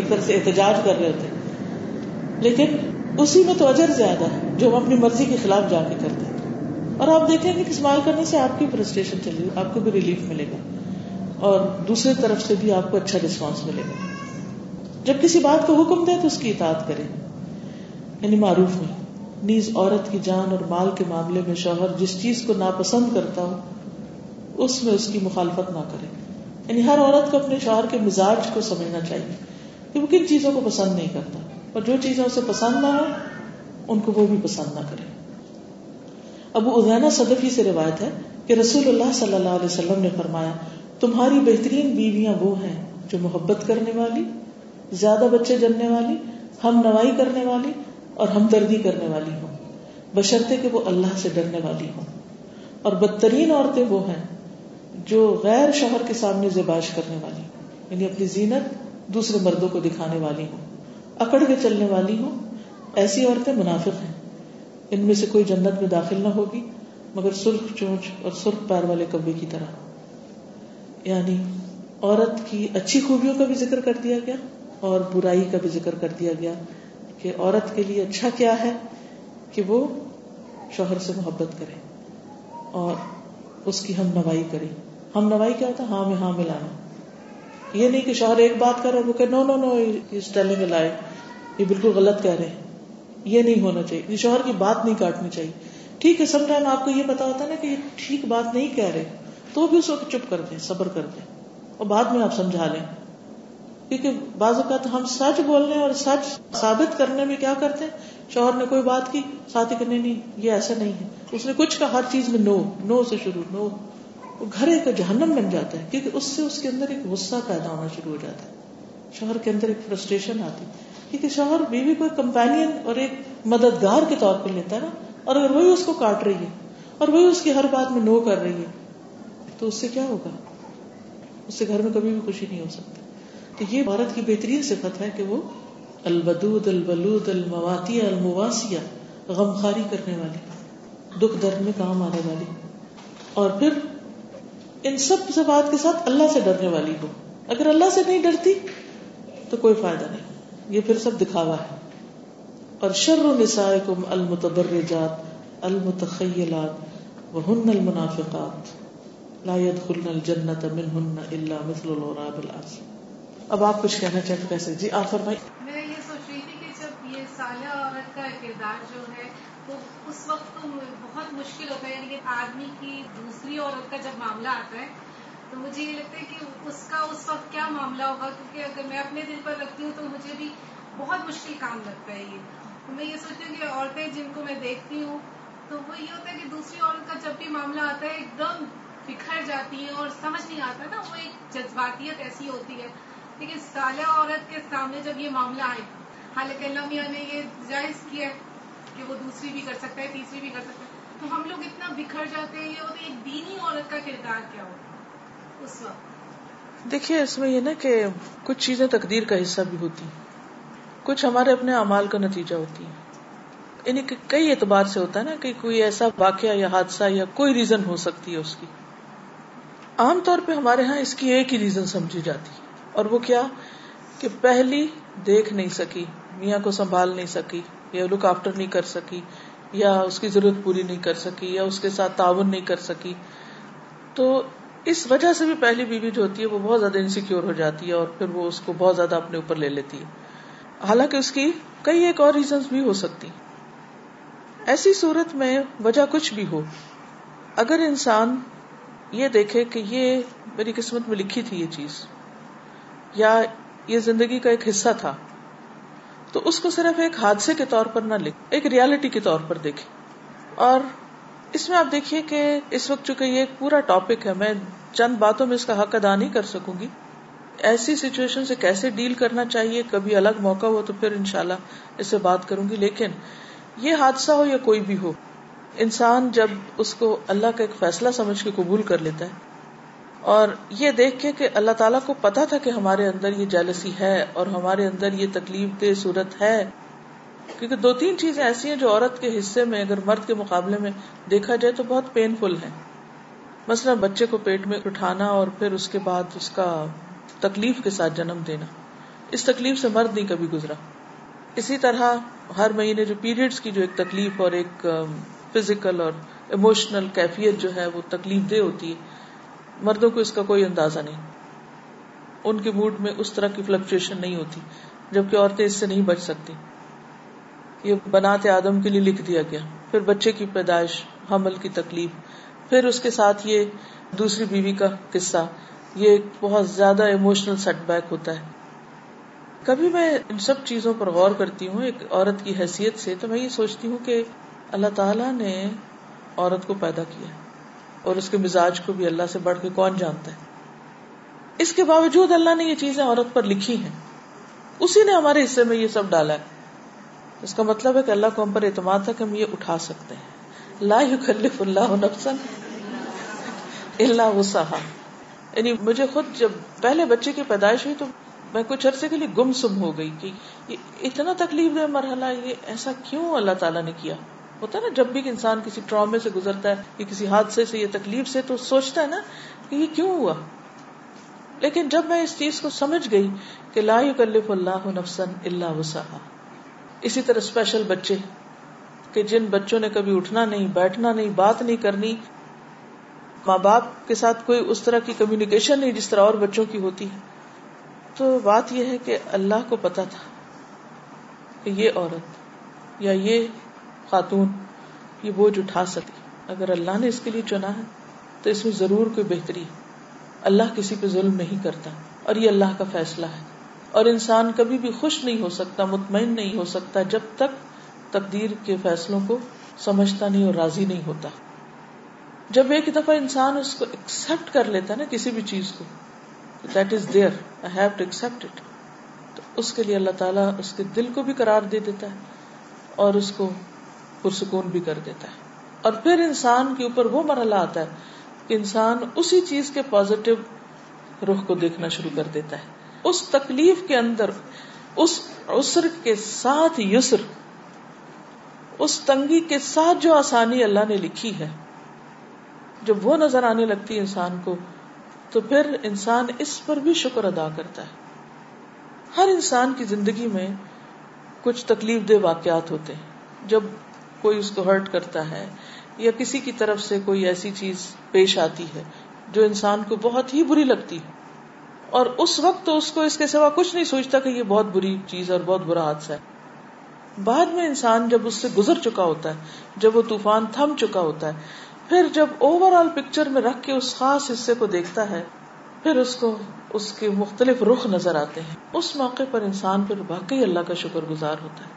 ایک طرح سے احتجاج کر رہے ہوتے ہیں. لیکن اسی میں تو اجر زیادہ ہے جو ہم اپنی مرضی کے خلاف جا کے کرتے ہیں. اور آپ دیکھیں گے کہ اسمائل کرنے سے آپ کی فرسٹریشن چلی جائے گی, آپ کو بھی ریلیف ملے گا اور دوسری طرف سے بھی آپ کو اچھا ریسپانس ملے گا. جب کسی بات کو حکم دے تو اس کی اطاعت کرے, یعنی معروف میں. نیز عورت کی جان اور مال کے معاملے میں شوہر جس چیز کو ناپسند کرتا ہو اس میں اس کی مخالفت نہ کرے. یعنی ہر عورت کو اپنے شوہر کے مزاج کو سمجھنا چاہیے کہ وہ کن چیزوں کو پسند نہیں کرتا, اور جو چیزیں اسے پسند نہ ہو ان کو وہ بھی پسند نہ کرے. ابو عدینہ صدفی سے روایت ہے کہ رسول اللہ صلی اللہ علیہ وسلم نے فرمایا, تمہاری بہترین بیویاں وہ ہیں جو محبت کرنے والی, زیادہ بچے جننے والی, ہم نوائی کرنے والی اور ہمدردی کرنے والی ہوں, بشرطے کہ وہ اللہ سے ڈرنے والی ہوں. اور بدترین عورتیں وہ ہیں جو غیر شوہر کے سامنے زیبائش کرنے والی ہوں, یعنی اپنی زینت دوسرے مردوں کو دکھانے والی ہوں, اکڑ کے چلنے والی ہوں. ایسی عورتیں منافق ہیں, ان میں سے کوئی جنت میں داخل نہ ہوگی مگر سرخ چونچ اور سرخ پیر والے کوے کی طرح. یعنی عورت کی اچھی خوبیوں کا بھی ذکر کر دیا گیا اور برائی کا بھی ذکر کر دیا گیا کہ عورت کے لیے اچھا کیا ہے کہ وہ شوہر سے محبت کرے اور اس کی ہم نوائی کرے. ہم نوائی کیا ہوتا ہے؟ ہاں میں ہاں ملانا. یہ نہیں کہ شوہر ایک بات کرے وہ کہ نو نو نو اسٹیلنگ لائے, یہ بالکل غلط کہہ رہے ہیں, یہ نہیں ہونا چاہیے. یہ شوہر کی بات نہیں کاٹنی چاہیے. ٹھیک ہے سم ٹائم آپ کو یہ پتا ہوتا ہے نا کہ یہ ٹھیک بات نہیں کہہ رہے, تو بھی اس کو چپ کر دیں, صبر کر دیں اور بعد میں آپ سمجھا لیں. کیونکہ بعض اوقات ہم سچ بولنے اور سچ ثابت کرنے میں کیا کرتے ہیں, شوہر نے کوئی بات کی ساتھ ہی کرنے نہیں یہ ایسا نہیں ہے, اس نے کچھ کہا, ہر چیز میں نو نو سے شروع, نو. وہ گھر ایک جہنم بن جاتا ہے کیونکہ اس سے اس کے اندر ایک غصہ پیدا ہونا شروع ہو جاتا ہے, شوہر کے اندر ایک فرسٹریشن آتی ہے. کیونکہ شوہر بیوی کو ایک کمپینین اور ایک مددگار کے طور پر لیتا ہے نا, اور اگر وہی اس کو کاٹ رہی ہے اور وہی اس کی ہر بات میں نو کر رہی ہے تو اس سے کیا ہوگا, اس سے گھر میں کبھی بھی خوشی نہیں ہو سکتی. تو یہ عورت کی بہترین صفت ہے کہ وہ الودود البلود المواطیہ المواسیہ, غمخاری کرنے والی, دکھ درد میں کام آنے والی, اور پھر ان سب صفات کے ساتھ اللہ سے ڈرنے والی ہو. اگر اللہ سے نہیں ڈرتی تو کوئی فائدہ نہیں, یہ پھر سب دکھاوا ہے. اور شر نسائکم المتبرجات المتخیلات وہن المنافقات لا يدخلن الجنت منہن الا مثل الغراب العظیم. اب آپ کچھ کہنا چاہتے کیسے؟ جی آپ فرمائیں. میں یہ سوچ رہی تھی کہ جب یہ صالحہ عورت کا کردار جو ہے تو اس وقت تو بہت مشکل ہوتا ہے, یعنی کہ آدمی کی دوسری عورت کا جب معاملہ آتا ہے تو مجھے یہ لگتا ہے کہ اس کا اس وقت کیا معاملہ ہوگا, کیونکہ اگر میں اپنے دل پر رکھتی ہوں تو مجھے بھی بہت مشکل کام لگتا ہے. یہ میں یہ سوچتی ہوں کہ عورتیں جن کو میں دیکھتی ہوں تو وہ یہ ہوتا ہے کہ دوسری عورت کا جب بھی معاملہ آتا ہے ایک دم بکھر جاتی ہے اور سمجھ نہیں آتا نا, وہ ایک جذباتیت ایسی ہوتی ہے. لیکن صالحہ عورت کے سامنے جب یہ معاملہ آئے, حالانکہ اللہ میاں نے یہ جائز کیا ہے کہ وہ دوسری بھی کر سکتا ہے تیسری بھی کر سکتا ہے, تو ہم لوگ اتنا بکھر جاتے ہیں. یہ ہوتا ہے ایک دینی عورت کا کردار کیا ہوتا ہے اس وقت. دیکھیے اس میں یہ نا کہ کچھ چیزیں تقدیر کا حصہ بھی ہوتی ہیں, کچھ ہمارے اپنے اعمال کا نتیجہ ہوتی ہیں. یعنی کہ کئی اعتبار سے ہوتا ہے نا کہ کوئی ایسا واقعہ یا حادثہ یا کوئی ریزن ہو سکتی ہے اس کی. عام طور پہ ہمارے ہاں اس کی ایک ہی ریزن سمجھی جاتی ہے, اور وہ کیا کہ پہلی دیکھ نہیں سکی, میاں کو سنبھال نہیں سکی, یا لک آفٹر نہیں کر سکی, یا اس کی ضرورت پوری نہیں کر سکی, یا اس کے ساتھ تعاون نہیں کر سکی. تو اس وجہ سے بھی پہلی بیوی جو ہوتی ہے وہ بہت زیادہ انسیکیور ہو جاتی ہے اور پھر وہ اس کو بہت زیادہ اپنے اوپر لے لیتی ہے. حالانکہ اس کی کئی ایک اور ریزنز بھی ہو سکتی. ایسی صورت میں وجہ کچھ بھی ہو, اگر انسان یہ دیکھے کہ یہ میری قسمت میں لکھی تھی یہ چیز, یا یہ زندگی کا ایک حصہ تھا, تو اس کو صرف ایک حادثے کے طور پر نہ لکھے, ایک ریالٹی کے طور پر دیکھے. اور اس میں آپ دیکھیے کہ اس وقت چونکہ یہ ایک پورا ٹاپک ہے, میں چند باتوں میں اس کا حق ادا نہیں کر سکوں گی. ایسی سچویشن سے کیسے ڈیل کرنا چاہیے, کبھی الگ موقع ہو تو پھر انشاءاللہ اس سے بات کروں گی. لیکن یہ حادثہ ہو یا کوئی بھی ہو, انسان جب اس کو اللہ کا ایک فیصلہ سمجھ کے قبول کر لیتا ہے, اور یہ دیکھ کے کہ اللہ تعالیٰ کو پتا تھا کہ ہمارے اندر یہ جیلسی ہے اور ہمارے اندر یہ تکلیف دہ صورت ہے. کیونکہ دو تین چیزیں ایسی ہیں جو عورت کے حصے میں اگر مرد کے مقابلے میں دیکھا جائے تو بہت پین فل ہیں. مثلا بچے کو پیٹ میں اٹھانا اور پھر اس کے بعد اس کا تکلیف کے ساتھ جنم دینا, اس تکلیف سے مرد نہیں کبھی گزرا. اسی طرح ہر مہینے جو پیریڈز کی جو ایک تکلیف اور ایک فزیکل اور ایموشنل کیفیت جو ہے وہ تکلیف دہ ہوتی ہے, مردوں کو اس کا کوئی اندازہ نہیں, ان کے موڈ میں اس طرح کی فلکچویشن نہیں ہوتی, جبکہ عورتیں اس سے نہیں بچ سکتی. یہ بنات آدم کے لیے لکھ دیا گیا. پھر بچے کی پیدائش, حمل کی تکلیف, پھر اس کے ساتھ یہ دوسری بیوی کا قصہ, یہ ایک بہت زیادہ ایموشنل سیٹ بیک ہوتا ہے. کبھی میں ان سب چیزوں پر غور کرتی ہوں ایک عورت کی حیثیت سے, تو میں یہ سوچتی ہوں کہ اللہ تعالیٰ نے عورت کو پیدا کیا اور اس کے مزاج کو بھی اللہ سے بڑھ کے کون جانتا ہے. اس کے باوجود اللہ نے یہ چیزیں عورت پر لکھی ہیں, اسی نے ہمارے حصے میں یہ سب ڈالا ہے. اس کا مطلب ہے کہ اللہ کو ہم پر اعتماد تھا کہ ہم یہ اٹھا سکتے ہیں. لا یکلف اللہ نفسا الا وسعہا. یعنی مجھے خود جب پہلے بچے کی پیدائش ہوئی تو میں کچھ عرصے کے لیے گم سم ہو گئی کہ یہ اتنا تکلیف دہ مرحلہ, یہ ایسا کیوں اللہ تعالیٰ نے کیا. ہوتا ہے نا جب بھی انسان کسی ٹرامے سے گزرتا ہے یا کسی حادثے سے یا تکلیف سے تو سوچتا ہے نا کہ یہ کیوں ہوا. لیکن جب میں اس چیز کو سمجھ گئی کہ لا یکلف اللہ نفسا الا وسعہا. اسی طرح اسپیشل بچے کہ جن بچوں نے کبھی اٹھنا نہیں, بیٹھنا نہیں, بات نہیں کرنی, ماں باپ کے ساتھ کوئی اس طرح کی کمیونیکیشن نہیں جس طرح اور بچوں کی ہوتی ہے. تو بات یہ ہے کہ اللہ کو پتا تھا کہ یہ عورت یا یہ خاتون یہ بوجھ اٹھا سکتی. اگر اللہ نے اس کے لیے چنا ہے تو اس میں ضرور کوئی بہتری ہے. اللہ کسی پہ ظلم نہیں کرتا اور یہ اللہ کا فیصلہ ہے. اور انسان کبھی بھی خوش نہیں ہو سکتا, مطمئن نہیں ہو سکتا جب تک تقدیر کے فیصلوں کو سمجھتا نہیں اور راضی نہیں ہوتا. جب ایک دفعہ انسان اس کو ایکسپٹ کر لیتا ہے نا کسی بھی چیز کو, that is there, I have to accept it, تو اس کے لیے اللہ تعالیٰ اس کے دل کو بھی قرار دے دیتا ہے اور اس کو پرسکون بھی کر دیتا ہے. اور پھر انسان کے اوپر وہ مرحلہ آتا ہے کہ انسان اسی چیز کے پازیٹو رخ کو دیکھنا شروع کر دیتا ہے. اس تکلیف کے اندر, اس عسر کے ساتھ یسر, اس تنگی کے ساتھ جو آسانی اللہ نے لکھی ہے, جب وہ نظر آنے لگتی ہے انسان کو تو پھر انسان اس پر بھی شکر ادا کرتا ہے. ہر انسان کی زندگی میں کچھ تکلیف دہ واقعات ہوتے ہیں. جب کوئی اس کو ہرٹ کرتا ہے یا کسی کی طرف سے کوئی ایسی چیز پیش آتی ہے جو انسان کو بہت ہی بری لگتی ہے, اور اس وقت تو اس کو اس کے سوا کچھ نہیں سوچتا کہ یہ بہت بری چیز اور بہت برا حادثہ ہے. بعد میں انسان جب اس سے گزر چکا ہوتا ہے, جب وہ طوفان تھم چکا ہوتا ہے, پھر جب اوور آل پکچر میں رکھ کے اس خاص حصے کو دیکھتا ہے, پھر اس کو اس کے مختلف رخ نظر آتے ہیں. اس موقع پر انسان پھر واقعی اللہ کا شکر گزار ہوتا ہے,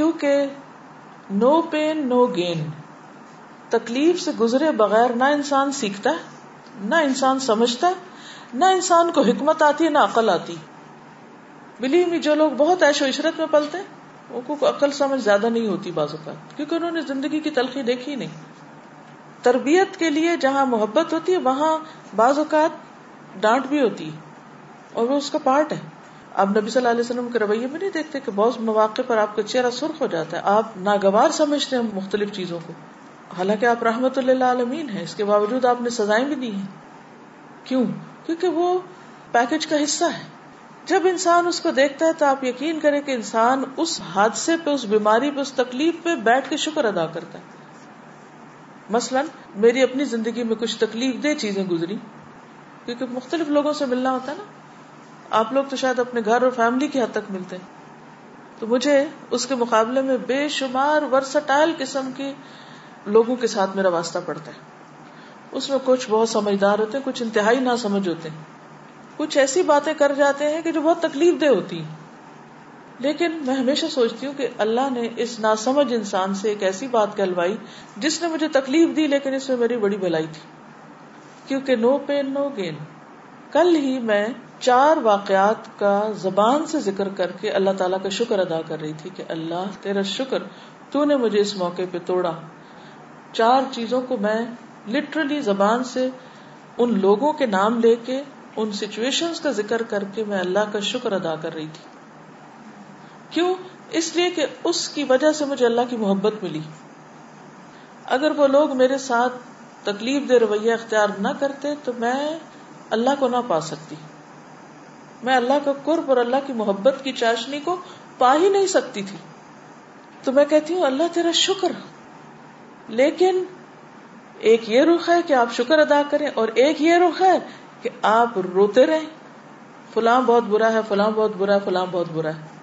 کیونکہ نو پین نو گین. تکلیف سے گزرے بغیر نہ انسان سیکھتا ہے, نہ انسان سمجھتا ہے, نہ انسان کو حکمت آتی ہے, نہ عقل آتی. بلیو می, جو لوگ بہت عیش و عشرت میں پلتے ہیں ان کو عقل سمجھ زیادہ نہیں ہوتی بعض اوقات, کیونکہ انہوں نے زندگی کی تلخی دیکھی نہیں. تربیت کے لیے جہاں محبت ہوتی ہے وہاں بعض اوقات ڈانٹ بھی ہوتی ہے اور وہ اس کا پارٹ ہے. آپ نبی صلی اللہ علیہ وسلم کے رویے میں نہیں دیکھتے کہ بہت مواقع پر آپ کا چہرہ سرخ ہو جاتا ہے, آپ ناگوار سمجھتے ہیں مختلف چیزوں کو, حالانکہ آپ رحمت اللہ عالمین ہیں, اس کے باوجود آپ نے سزائیں بھی دی ہیں. کیوں؟ کیونکہ وہ پیکج کا حصہ ہے. جب انسان اس کو دیکھتا ہے تو آپ یقین کریں کہ انسان اس حادثے پہ, اس بیماری پہ, اس تکلیف پہ بیٹھ کے شکر ادا کرتا ہے. مثلا میری اپنی زندگی میں کچھ تکلیف دہ چیزیں گزری, کیونکہ مختلف لوگوں سے ملنا ہوتا ہے نا. آپ لوگ تو شاید اپنے گھر اور فیملی کی حد تک ملتے ہیں, تو مجھے اس کے مقابلے میں بے شمار ورسٹائل قسم کے لوگوں کے ساتھ میرا واسطہ پڑتا ہے. اس میں کچھ بہت سمجھدار ہوتے ہیں, کچھ انتہائی نہ سمجھ ہوتے ہیں, کچھ ایسی باتیں کر جاتے ہیں کہ جو بہت تکلیف دہ ہوتی ہیں. لیکن میں ہمیشہ سوچتی ہوں کہ اللہ نے اس ناسمجھ انسان سے ایک ایسی بات کہلوائی جس نے مجھے تکلیف دی, لیکن اس میں میری بڑی بھلائی تھی, کیونکہ نو پین نو گین. کل ہی میں 4 واقعات کا زبان سے ذکر کر کے اللہ تعالیٰ کا شکر ادا کر رہی تھی کہ اللہ تیرا شکر, تو نے مجھے اس موقع پہ توڑا. 4 چیزوں کو میں لٹرلی زبان سے ان لوگوں کے نام لے کے, ان سچویشنز کا ذکر کر کے میں اللہ کا شکر ادا کر رہی تھی. کیوں؟ اس لیے کہ اس کی وجہ سے مجھے اللہ کی محبت ملی. اگر وہ لوگ میرے ساتھ تکلیف دہ رویہ اختیار نہ کرتے تو میں اللہ کو نہ پا سکتی, میں اللہ کا قرب اور اللہ کی محبت کی چاشنی کو پا ہی نہیں سکتی تھی. تو میں کہتی ہوں اللہ تیرا شکر, لیکن ایک یہ رخ ہے کہ آپ شکر ادا کریں اور ایک یہ رخ ہے کہ آپ روتے رہیں, فلاں بہت برا ہے, فلاں بہت برا ہے, فلاں بہت برا ہے.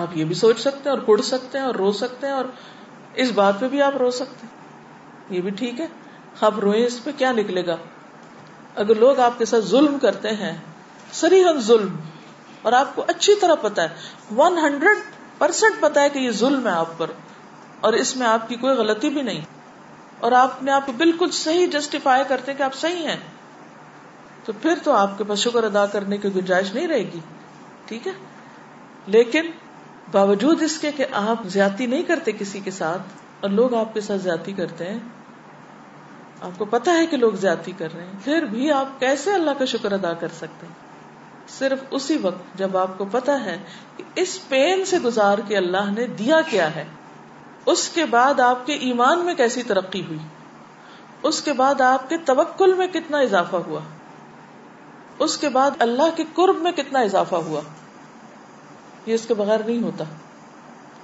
آپ یہ بھی سوچ سکتے ہیں اور کڑ سکتے ہیں اور رو سکتے ہیں, اور اس بات پہ بھی آپ رو سکتے ہیں, یہ بھی ٹھیک ہے. آپ روئیں, اس پہ کیا نکلے گا؟ اگر لوگ آپ کے ساتھ ظلم کرتے ہیں صریحاً ظلم, اور آپ کو اچھی طرح پتہ ہے 100% پتہ ہے کہ یہ ظلم ہے آپ پر اور اس میں آپ کی کوئی غلطی بھی نہیں, اور آپ نے آپ کو بالکل صحیح جسٹیفائی کرتے کہ آپ صحیح ہیں, تو پھر تو آپ کے پاس شکر ادا کرنے کی گنجائش نہیں رہے گی. ٹھیک ہے, لیکن باوجود اس کے کہ آپ زیادتی نہیں کرتے کسی کے ساتھ اور لوگ آپ کے ساتھ زیادتی کرتے ہیں, آپ کو پتہ ہے کہ لوگ زیادتی کر رہے ہیں, پھر بھی آپ کیسے اللہ کا شکر ادا کر سکتے ہیں؟ صرف اسی وقت جب آپ کو پتہ ہے کہ اس پین سے گزار کے اللہ نے دیا کیا ہے. اس کے بعد آپ کے ایمان میں کیسی ترقی ہوئی, اس کے بعد آپ کے توکل میں کتنا اضافہ ہوا, اس کے بعد اللہ کے قرب میں کتنا اضافہ ہوا. یہ اس کے بغیر نہیں ہوتا,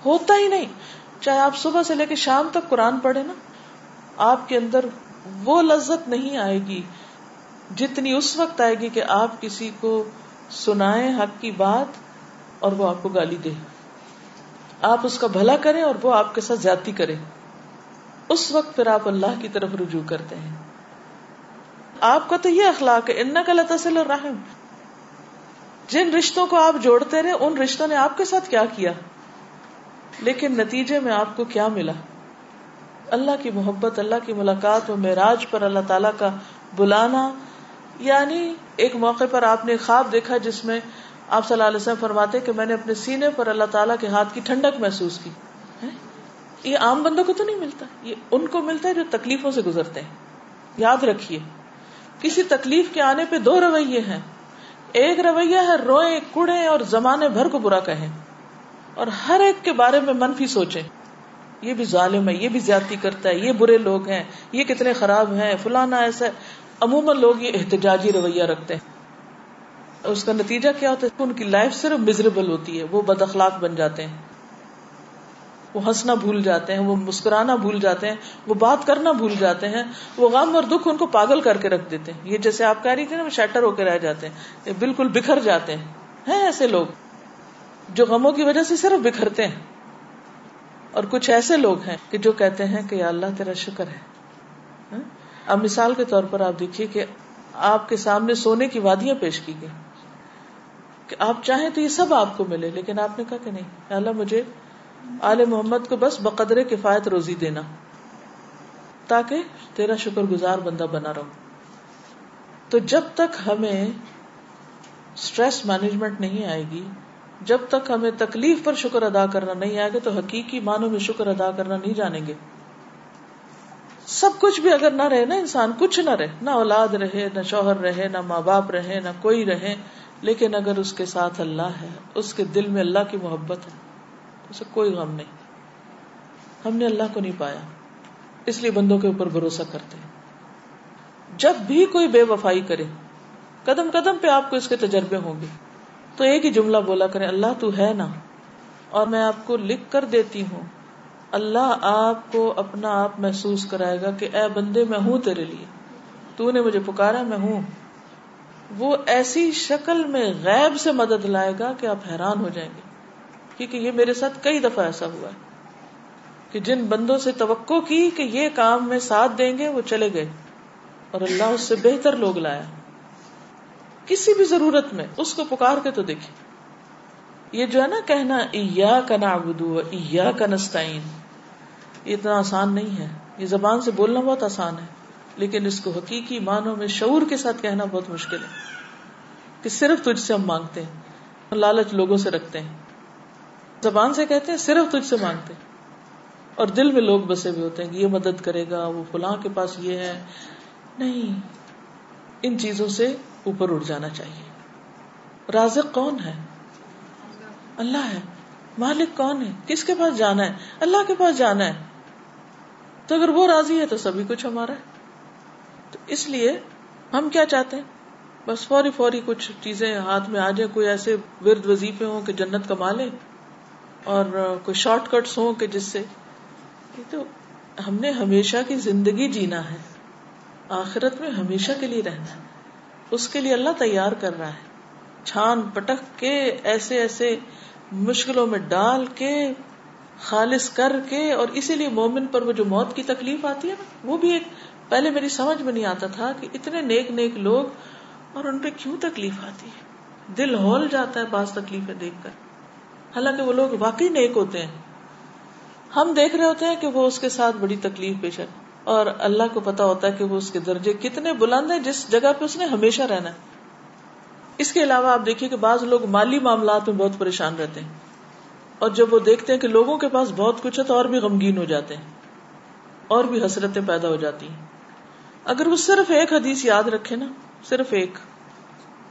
ہوتا ہی نہیں. چاہے آپ صبح سے لے کے شام تک قرآن پڑھیں نا, آپ کے اندر وہ لذت نہیں آئے گی جتنی اس وقت آئے گی کہ آپ کسی کو سنائیں حق کی بات اور وہ آپ کو گالی دے, آپ اس کا بھلا کریں اور وہ آپ کے ساتھ زیادتی کرے. اس وقت پھر آپ اللہ کی طرف رجوع کرتے ہیں. آپ کا تو یہ اخلاق ہے انک لتصل الرحم, جن رشتوں کو آپ جوڑتے رہے ان رشتوں نے آپ کے ساتھ کیا کیا, لیکن نتیجے میں آپ کو کیا ملا؟ اللہ کی محبت, اللہ کی ملاقات و معراج پر اللہ تعالیٰ کا بلانا. یعنی ایک موقع پر آپ نے خواب دیکھا جس میں آپ صلی اللہ علیہ وسلم فرماتے کہ میں نے اپنے سینے پر اللہ تعالیٰ کے ہاتھ کی ٹھنڈک محسوس کی. یہ عام بندوں کو تو نہیں ملتا, یہ ان کو ملتا ہے جو تکلیفوں سے گزرتے ہیں. یاد رکھیے, کسی تکلیف کے آنے پہ دو رویے ہیں. ایک رویہ ہے روئیں کڑیں اور زمانے بھر کو برا کہیں اور ہر ایک کے بارے میں منفی سوچیں, یہ بھی ظالم ہے, یہ بھی زیادتی کرتا ہے, یہ برے لوگ ہیں, یہ کتنے خراب ہیں, فلانا ایسا. عموماً لوگ یہ احتجاجی رویہ رکھتے ہیں. اس کا نتیجہ کیا ہوتا ہے؟ ان کی لائف صرف مزریبل ہوتی ہے, وہ بد اخلاق بن جاتے ہیں, وہ ہنسنا بھول جاتے ہیں, وہ مسکرانا بھول جاتے ہیں, وہ بات کرنا بھول جاتے ہیں, وہ غم اور دکھ ان کو پاگل کر کے رکھ دیتے ہیں. یہ جیسے آپ کہہ رہی تھی نا, وہ شیٹر ہو کے رہ جاتے ہیں, بالکل بکھر جاتے ہیں. ایسے لوگ جو غموں کی وجہ سے صرف بکھرتے ہیں, اور کچھ ایسے لوگ ہیں کہ جو کہتے ہیں کہ یا اللہ تیرا شکر ہے. اب مثال کے طور پر آپ دیکھیے کہ آپ کے سامنے سونے کی وادیاں پیش کی گئی کہ آپ چاہیں تو یہ سب آپ کو ملے, لیکن آپ نے کہا کہ نہیں, یا اللہ مجھے آل محمد کو بس بقدر کفایت روزی دینا تاکہ تیرا شکر گزار بندہ بنا رہو. تو جب تک ہمیں سٹریس مینجمنٹ نہیں آئے گی, جب تک ہمیں تکلیف پر شکر ادا کرنا نہیں آئے گا, تو حقیقی معنوں میں شکر ادا کرنا نہیں جانیں گے. سب کچھ بھی اگر نہ رہے نا, انسان کچھ نہ رہے, نہ اولاد رہے, نہ شوہر رہے, نہ ماں باپ رہے, نہ کوئی رہے, لیکن اگر اس کے ساتھ اللہ ہے, اس کے دل میں اللہ کی محبت ہے, اسے کوئی غم نہیں. ہم نے اللہ کو نہیں پایا, اس لیے بندوں کے اوپر بھروسہ کرتے ہیں. جب بھی کوئی بے وفائی کرے, قدم قدم پہ آپ کو اس کے تجربے ہوں گے, تو ایک ہی جملہ بولا کریں, اللہ تو ہے نا, اور میں آپ کو لکھ کر دیتی ہوں, اللہ آپ کو اپنا آپ محسوس کرائے گا کہ اے بندے میں ہوں تیرے لیے, تو نے مجھے پکارا میں ہوں. وہ ایسی شکل میں غیب سے مدد لائے گا کہ آپ حیران ہو جائیں گے, کیونکہ یہ میرے ساتھ کئی دفعہ ایسا ہوا ہے کہ جن بندوں سے توقع کی کہ یہ کام میں ساتھ دیں گے, وہ چلے گئے, اور اللہ اس سے بہتر لوگ لایا. کسی بھی ضرورت میں اس کو پکار کے تو دیکھیں. یہ جو ہے نا کہنا ایاک نعبد و ایاک نستعین, یہ اتنا آسان نہیں ہے. یہ زبان سے بولنا بہت آسان ہے, لیکن اس کو حقیقی معنوں میں شعور کے ساتھ کہنا بہت مشکل ہے کہ صرف تجھ سے ہم مانگتے ہیں. لالچ لوگوں سے رکھتے ہیں, زبان سے کہتے ہیں صرف تجھ سے مانگتے, اور دل میں لوگ بسے ہوئے ہوتے ہیں کہ یہ مدد کرے گا, وہ فلاں کے پاس یہ ہے. نہیں, ان چیزوں سے اوپر اٹھ جانا چاہیے. رازق کون ہے؟ اللہ ہے. مالک کون ہے؟ کس کے پاس جانا ہے؟ اللہ کے پاس جانا ہے. تو اگر وہ راضی ہے تو سبھی کچھ ہمارا ہے. تو اس لیے ہم کیا چاہتے ہیں؟ بس فوری کچھ چیزیں ہاتھ میں آ جائیں, کوئی ایسے ورد وظیفے ہوں کہ جنت کما لے, اور کوئی شارٹ کٹس ہوں کہ جس سے. تو ہم نے ہمیشہ کی زندگی جینا ہے, آخرت میں ہمیشہ کے لیے رہنا ہے, اس کے لیے اللہ تیار کر رہا ہے. چھان پٹک کے ایسے ایسے مشکلوں میں ڈال کے خالص کر کے, اور اسی لیے مومن پر وہ جو موت کی تکلیف آتی ہے نا, وہ بھی ایک پہلے میری سمجھ میں نہیں آتا تھا کہ اتنے نیک نیک لوگ اور ان پہ کیوں تکلیف آتی ہے, دل ہول جاتا ہے بعض تکلیفیں دیکھ کر, حالانکہ وہ لوگ واقعی نیک ہوتے ہیں. ہم دیکھ رہے ہوتے ہیں کہ وہ اس کے ساتھ بڑی تکلیف پیش ہے, اور اللہ کو پتا ہوتا ہے کہ وہ اس کے درجے کتنے بلند ہیں جس جگہ پہ اس نے ہمیشہ رہنا ہے. اس کے علاوہ آپ دیکھیے کہ بعض لوگ مالی معاملات میں بہت پریشان رہتے ہیں, اور جب وہ دیکھتے ہیں کہ لوگوں کے پاس بہت کچھ ہے تو اور بھی غمگین ہو جاتے ہیں, اور بھی حسرتیں پیدا ہو جاتی ہیں. اگر وہ صرف ایک حدیث یاد رکھے نا, صرف ایک,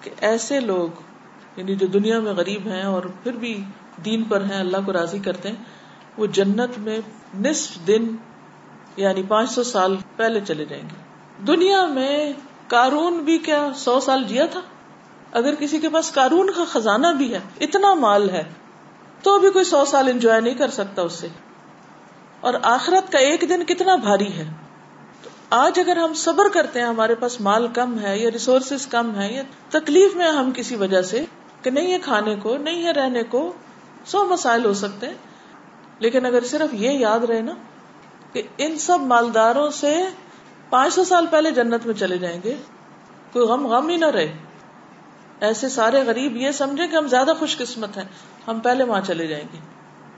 کہ ایسے لوگ یعنی جو دنیا میں غریب ہیں اور پھر بھی دین پر ہیں, اللہ کو راضی کرتے ہیں, وہ جنت میں نصف دن یعنی 500 سال پہلے چلے جائیں گے. دنیا میں قارون بھی کیا 100 سال جیا تھا؟ اگر کسی کے پاس قارون کا خزانہ بھی ہے, اتنا مال ہے, تو بھی کوئی 100 سال انجوائے نہیں کر سکتا اس سے. اور آخرت کا ایک دن کتنا بھاری ہے. تو آج اگر ہم صبر کرتے ہیں, ہمارے پاس مال کم ہے یا ریسورسز کم ہے یا تکلیف میں ہم کسی وجہ سے کہ نہیں ہے کھانے کو, نہیں ہے رہنے کو, 100 مسائل ہو سکتے ہیں, لیکن اگر صرف یہ یاد رہے نا کہ ان سب مالداروں سے 500 سال پہلے جنت میں چلے جائیں گے, کوئی غم ہی نہ رہے. ایسے سارے غریب یہ سمجھے کہ ہم زیادہ خوش قسمت ہیں, ہم پہلے وہاں چلے جائیں گے.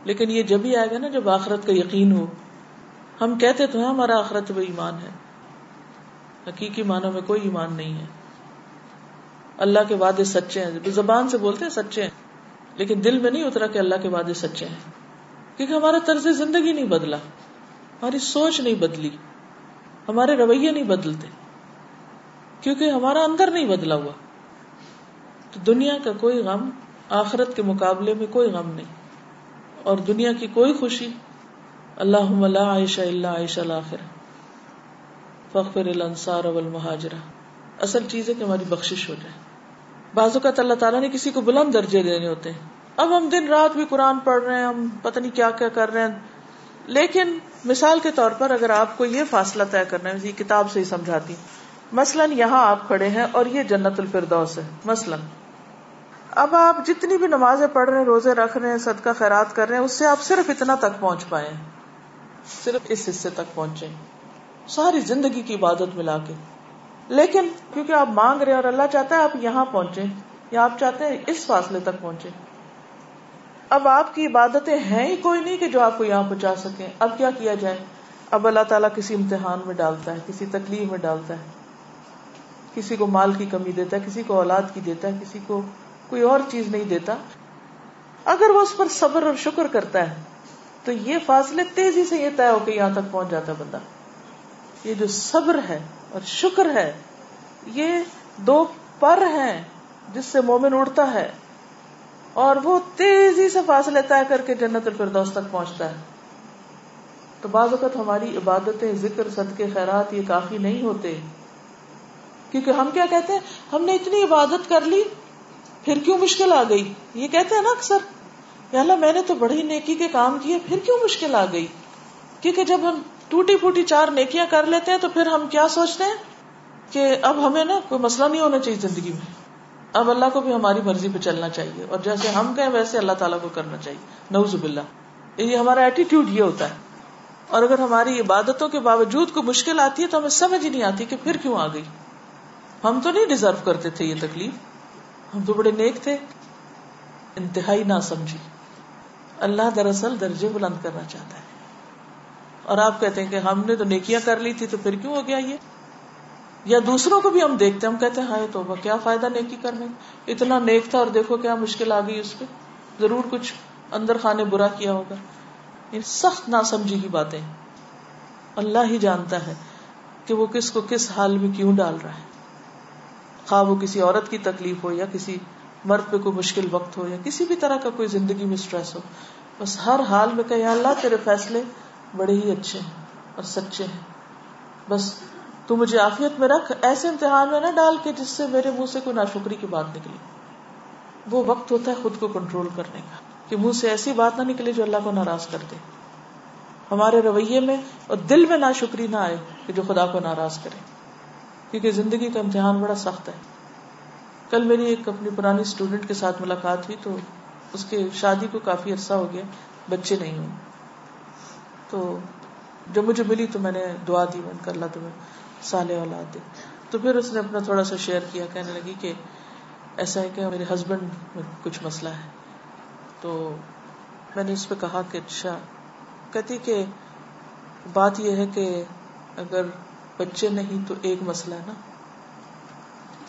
لیکن یہ جب ہی آئے گا نا جب آخرت کا یقین ہو. ہم کہتے تو ہیں ہمارا آخرت پہ ایمان ہے, حقیقی معنوں میں کوئی ایمان نہیں ہے. اللہ کے وعدے سچے ہیں, زبان سے بولتے ہیں سچے ہیں, لیکن دل میں نہیں اترا کہ اللہ کے وعدے سچے ہیں, کیونکہ ہمارا طرز زندگی نہیں بدلا, ہماری سوچ نہیں بدلی, ہمارے رویے نہیں بدلتے, کیونکہ ہمارا اندر نہیں بدلا ہوا. تو دنیا کا کوئی غم آخرت کے مقابلے میں کوئی غم نہیں, اور دنیا کی کوئی خوشی, اللہم لا عیش الا عیش الاخرہ فاغفر الانصار والمہاجرہ, اصل چیز ہے کہ ہماری بخشش ہو جائے. بعض اوقات اللہ تعالیٰ نے کسی کو بلند درجے دینے ہوتے ہیں. اب ہم دن رات بھی قرآن پڑھ رہے ہیں, ہم پتہ نہیں کیا کیا کر رہے ہیں, لیکن مثال کے طور پر اگر آپ کو یہ فاصلہ طے کرنا ہے, یہ کتاب سے ہی سمجھاتی ہوں, مثلاً یہاں آپ کھڑے ہیں اور یہ جنت الفردوس ہے مثلاً. اب آپ جتنی بھی نمازیں پڑھ رہے ہیں, روزے رکھ رہے ہیں, صدقہ خیرات کر رہے ہیں, اس سے آپ صرف اتنا تک پہنچ پائے ہیں, صرف اس حصے تک پہنچے ساری زندگی کی عبادت ملا کے. لیکن کیونکہ آپ مانگ رہے ہیں اور اللہ چاہتا ہے آپ یہاں پہنچے, یا آپ چاہتے ہیں اس فاصلے تک پہنچے. اب آپ کی عبادتیں ہیں ہی کوئی نہیں کہ جو آپ کو یہاں پہنچا سکیں. اب کیا کیا جائے؟ اب اللہ تعالیٰ کسی امتحان میں ڈالتا ہے, کسی تکلیف میں ڈالتا ہے, کسی کو مال کی کمی دیتا ہے, کسی کو اولاد کی دیتا ہے, کسی کو کوئی اور چیز نہیں دیتا. اگر وہ اس پر صبر اور شکر کرتا ہے تو یہ فاصلے تیزی سے یہ طے ہو کے یہاں تک پہنچ جاتا ہے بندہ. یہ جو صبر ہے اور شکر ہے, یہ دو پر ہیں جس سے مومن اڑتا ہے, اور وہ تیزی سے فاصلے طے کر کے جنت الفردوس تک پہنچتا ہے. تو بعض اوقات ہماری عبادتیں, ذکر, صدقے, خیرات یہ کافی نہیں ہوتے, کیونکہ ہم کیا کہتے ہیں, ہم نے اتنی عبادت کر لی پھر کیوں مشکل آ گئی. یہ کہتے ہیں نا اکثر, یا اللہ میں نے تو بڑی نیکی کے کام کیے پھر کیوں مشکل آ گئی. کیونکہ جب ہم ٹوٹی پھوٹی 4 نیکیاں کر لیتے ہیں تو پھر ہم کیا سوچتے ہیں کہ اب ہمیں نا کوئی مسئلہ نہیں ہونا چاہیے زندگی میں, اب اللہ کو بھی ہماری مرضی پہ چلنا چاہیے اور جیسے ہم کہیں ویسے اللہ تعالیٰ کو کرنا چاہیے. نعوذ باللہ, یہ ہمارا ایٹیٹیوڈ یہ ہوتا ہے. اور اگر ہماری عبادتوں کے باوجود کوئی مشکل آتی ہے تو ہمیں سمجھ ہی نہیں آتی کہ پھر کیوں آ گئی, ہم تو نہیں ڈیزرو کرتے تھے یہ تکلیف, ہم تو بڑے نیک تھے. انتہائی نہ سمجھی. اللہ دراصل درجے بلند کرنا چاہتا ہے, اور آپ کہتے ہیں کہ ہم نے تو نیکیاں کر لی تھی تو پھر کیوں ہو گیا یہ. یا دوسروں کو بھی ہم دیکھتے ہیں, ہم کہتے ہیں ہائے توبہ, کیا فائدہ نیکی کرنے, اتنا نیک تھا اور دیکھو کیا مشکل آ گئی اس پہ, ضرور کچھ اندر خانے برا کیا ہوگا. یہ سخت ناسمجھی کی باتیں. اللہ ہی جانتا ہے کہ وہ کس کو کس حال میں کیوں ڈال رہا ہے, خواہ وہ کسی عورت کی تکلیف ہو یا کسی مرد پہ کوئی مشکل وقت ہو یا کسی بھی طرح کا کوئی زندگی میں سٹریس ہو. بس ہر حال میں کہ یا اللہ تیرے فیصلے بڑے ہی اچھے ہیں اور سچے ہیں, بس تو مجھے عافیت میں رکھ, ایسے امتحان میں نہ ڈال کے جس سے میرے منہ سے کوئی ناشکری کی بات نکلے. وہ وقت ہوتا ہے خود کو کنٹرول کرنے کا کہ منہ سے ایسی بات نہ نکلے جو اللہ کو ناراض کر دے, ہمارے رویے میں اور دل میں ناشکری نہ آئے کہ جو خدا کو ناراض کرے, کیونکہ زندگی کا امتحان بڑا سخت ہے. کل میری ایک اپنی پرانی اسٹوڈنٹ کے ساتھ ملاقات ہوئی, تو اس کے شادی کو کافی عرصہ ہو گیا, بچے نہیں ہوئے. تو جب مجھے ملی تو میں نے دعا دی, میں نے کہا اللہ تمہیں صالح اولاد دے. تو پھر اس نے اپنا تھوڑا سا شیئر کیا, کہنے لگی کہ ایسا ہے کہ میرے ہسبینڈ میں کچھ مسئلہ ہے. تو میں نے اس پہ کہا کہ اچھا, کہتی کہ بات یہ ہے کہ اگر بچے نہیں تو ایک مسئلہ ہے نا,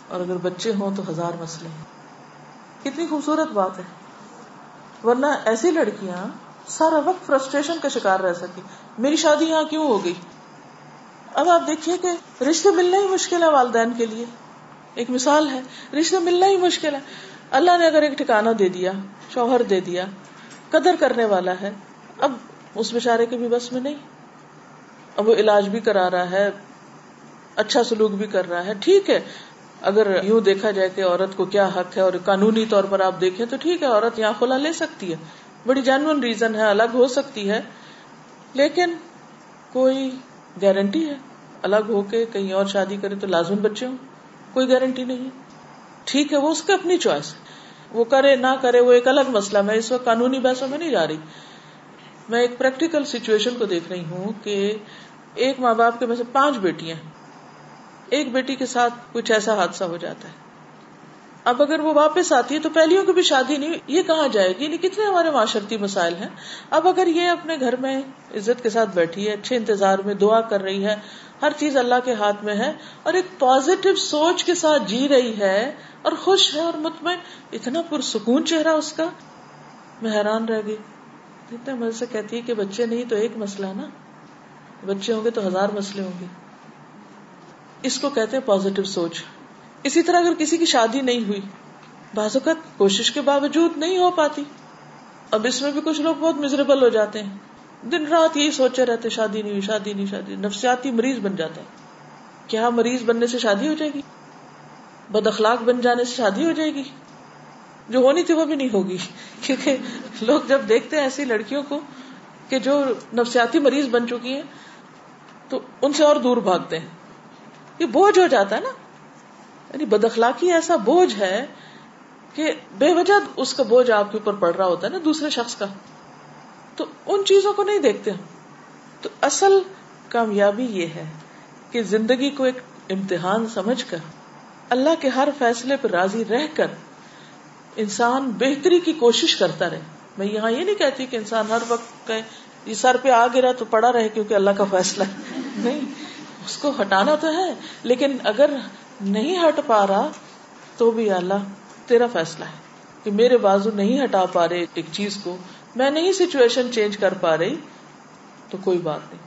اور اگر بچے ہوں تو 1000 مسئلے ہیں. کتنی خوبصورت بات ہے, ورنہ ایسی لڑکیاں سارا وقت فرسٹریشن کا شکار رہ سکتی. میری شادی یہاں کیوں ہو گئی؟ اب آپ دیکھیے کہ رشتے ملنا ہی مشکل ہے والدین کے لیے, ایک مثال ہے, رشتے ملنا ہی مشکل ہے. اللہ نے اگر ایک ٹھکانہ دے دیا, شوہر دے دیا, قدر کرنے والا ہے, اب اس بیچارے کے بھی بس میں نہیں. اب وہ علاج بھی کرا رہا ہے, اچھا سلوک بھی کر رہا ہے, ٹھیک ہے. اگر یوں دیکھا جائے کہ عورت کو کیا حق ہے, اور قانونی طور پر آپ دیکھیں تو ٹھیک ہے, عورت یہاں خلا لے سکتی ہے, بڑی جینوئن ریزن ہے, الگ ہو سکتی ہے. لیکن کوئی گارنٹی ہے الگ ہو کے کہیں اور شادی کرے تو لازمن بچے ہوں؟ کوئی گارنٹی نہیں. ٹھیک ہے, وہ اس کی اپنی چوائس, وہ کرے نہ کرے وہ ایک الگ مسئلہ. میں اس وقت قانونی بحثوں میں نہیں جا رہی, میں ایک پریکٹیکل سچویشن کو دیکھ رہی ہوں کہ ایک ماں باپ کے میں سے 5 بیٹیاں, ایک بیٹی کے ساتھ کچھ ایسا حادثہ ہو جاتا ہے. اب اگر وہ واپس آتی ہے تو پہلیوں کی بھی شادی نہیں, یہ کہاں جائے گی؟ یعنی کتنے ہمارے معاشرتی مسائل ہیں. اب اگر یہ اپنے گھر میں عزت کے ساتھ بیٹھی ہے, اچھے انتظار میں, دعا کر رہی ہے, ہر چیز اللہ کے ہاتھ میں ہے, اور ایک پازیٹو سوچ کے ساتھ جی رہی ہے اور خوش ہے اور مطمئن, اتنا پرسکون چہرہ اس کا, میں حیران رہ گئی. اتنے مزے سے کہتی ہے کہ بچے نہیں تو ایک مسئلہ نا, بچے ہوں گے تو 1000 مسئلے ہوں گے. اس کو کہتے ہیں پازیٹو سوچ. اسی طرح اگر کسی کی شادی نہیں ہوئی, بعض اوقات کوشش کے باوجود نہیں ہو پاتی. اب اس میں بھی کچھ لوگ بہت مزریبل ہو جاتے ہیں, دن رات یہی سوچے رہتے, شادی نہیں ہوئی, شادی نہیں, شادی. نفسیاتی مریض بن جاتے ہیں. کیا مریض بننے سے شادی ہو جائے گی؟ بد اخلاق بن جانے سے شادی ہو جائے گی؟ جو ہونی تھی وہ بھی نہیں ہوگی. کیونکہ لوگ جب دیکھتے ہیں ایسی لڑکیوں کو کہ جو نفسیاتی مریض بن چکی ہیں تو ان سے اور دور بھاگتے ہیں. یہ بوجھ ہو جاتا ہے نا, یعنی بد اخلاقی ایسا بوجھ ہے کہ بے وجہ اس کا بوجھ آپ کے اوپر پڑ رہا ہوتا ہے نا, دوسرے شخص کا. تو ان چیزوں کو نہیں دیکھتے ہم. تو اصل کامیابی یہ ہے کہ زندگی کو ایک امتحان سمجھ کر, اللہ کے ہر فیصلے پر راضی رہ کر انسان بہتری کی کوشش کرتا رہے. میں یہاں یہ نہیں کہتی کہ انسان ہر وقت کہے یہ سر پہ آ گرا تو پڑا رہے کیونکہ اللہ کا فیصلہ ہے. نہیں, اس کو ہٹانا تو ہے, لیکن اگر نہیں ہٹ پا رہا تو بھی اللہ تیرا فیصلہ ہے کہ میرے بازو نہیں ہٹا پا رہے ایک چیز کو, میں نہیں سچویشن چینج کر پا رہی, تو کوئی بات نہیں,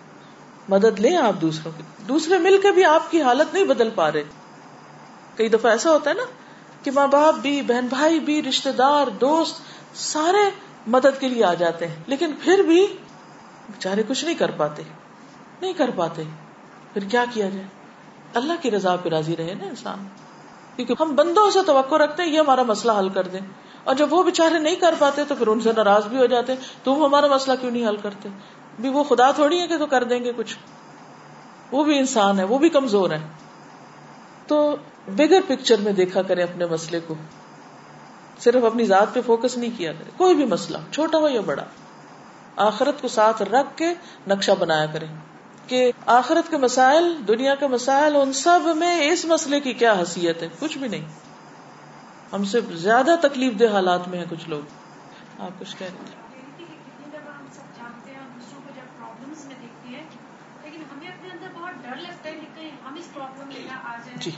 مدد لیں آپ دوسروں کی. دوسرے مل کے بھی آپ کی حالت نہیں بدل پا رہے. کئی دفعہ ایسا ہوتا ہے نا کہ ماں باپ بھی, بہن بھائی بھی, رشتے دار, دوست, سارے مدد کے لیے آ جاتے ہیں, لیکن پھر بھی بےچارے کچھ نہیں کر پاتے, نہیں کر پاتے. پھر کیا کیا جائے؟ اللہ کی رضا پہ راضی رہے نا انسان, کیونکہ ہم بندوں سے توقع رکھتے ہیں یہ ہمارا مسئلہ حل کر دیں, اور جب وہ بےچارے نہیں کر پاتے تو پھر ان سے ناراض بھی ہو جاتے ہیں, تم ہمارا مسئلہ کیوں نہیں حل کرتے؟ بھی وہ خدا تھوڑی ہے کہ تو کر دیں گے کچھ, وہ بھی انسان ہے, وہ بھی کمزور ہے. تو بگر پکچر میں دیکھا کریں اپنے مسئلے کو, صرف اپنی ذات پہ فوکس نہیں کیا کریں. کوئی بھی مسئلہ چھوٹا ہو یا بڑا, آخرت کو ساتھ رکھ کے نقشہ بنایا کریں کہ آخرت کے مسائل, دنیا کے مسائل, ان سب میں اس مسئلے کی کیا حیثیت ہے؟ کچھ بھی نہیں. ہم سے زیادہ تکلیف دہ حالات میں ہیں کچھ لوگ. آپ کچھ کہہ رہے ہیں؟ جی,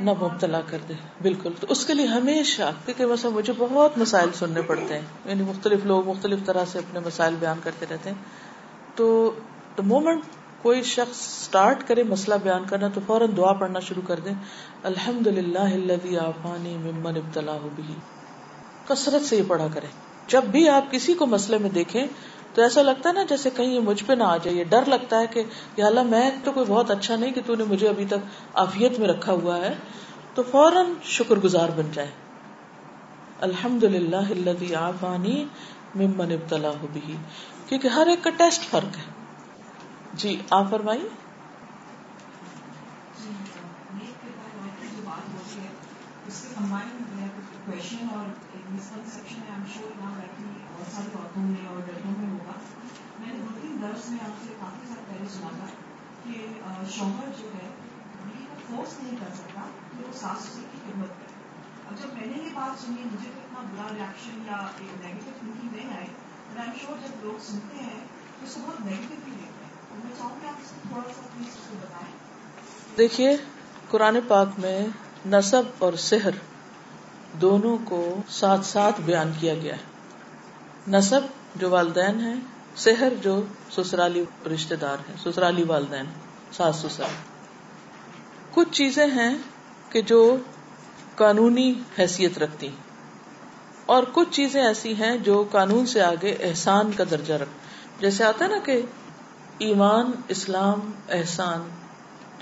نہ مبتلا کر دے. بالکل. تو اس کے لیے ہمیشہ, کیونکہ مثلا مجھے بہت مسائل سننے پڑتے ہیں, یعنی مختلف لوگ مختلف طرح سے اپنے مسائل بیان کرتے رہتے ہیں. تو the moment کوئی شخص سٹارٹ کرے مسئلہ بیان کرنا تو فوراً دعا پڑھنا شروع کر دیں. الحمدللہ الذی عافانی ممن ابتلاه بہ, کثرت سے یہ پڑھا کریں. جب بھی آپ کسی کو مسئلے میں دیکھیں تو ایسا لگتا ہے نا جیسے کہیں یہ مجھ پہ نہ آ جائے, ڈر لگتا ہے کہ یا اللہ میں تو کوئی بہت اچھا نہیں کہ تو نے مجھے ابھی تک عافیت میں رکھا ہوا ہے. تو فوراً شکر گزار بن جائیں, الحمدللہ الذی عافانی ممن ابتلاه بہ, کیونکہ ہر ایک کا ٹیسٹ فرق ہے. جی آپ فرمائیے. میں نے 2-3 درس میں آپ سے کافی سارے پہلے سنا تھا کہ شوہر جو ہے بیوی کو فورس نہیں کر سکتا کہ وہ ساس اسی کی خدمت کرے. اب جب میں نے یہ بات سنی مجھے تو اتنا برا ریئیکشن یا ایک نیگیٹو تھنکنگ نہیں آئی. اور آئی ایم شیور جب لوگ سنتے ہیں تو اسے بہت نیگیٹو بھی لیتے ہیں. اور میں چاہوں کہ آپ اسے تھوڑا سا پلیز اس کو بتائیں. دیکھیے قرآن پاک میں نصب اور سحر دونوں کو ساتھ ساتھ بیان کیا گیا ہے. نصب جو والدین ہیں, سحر جو سسرالی رشتے دار ہیں, سسرالی والدین, ساس سسر. کچھ چیزیں ہیں کہ جو قانونی حیثیت رکھتی ہیں اور کچھ چیزیں ایسی ہیں جو قانون سے آگے احسان کا درجہ رکھتی. جیسے آتا ہے نا کہ ایمان, اسلام, احسان,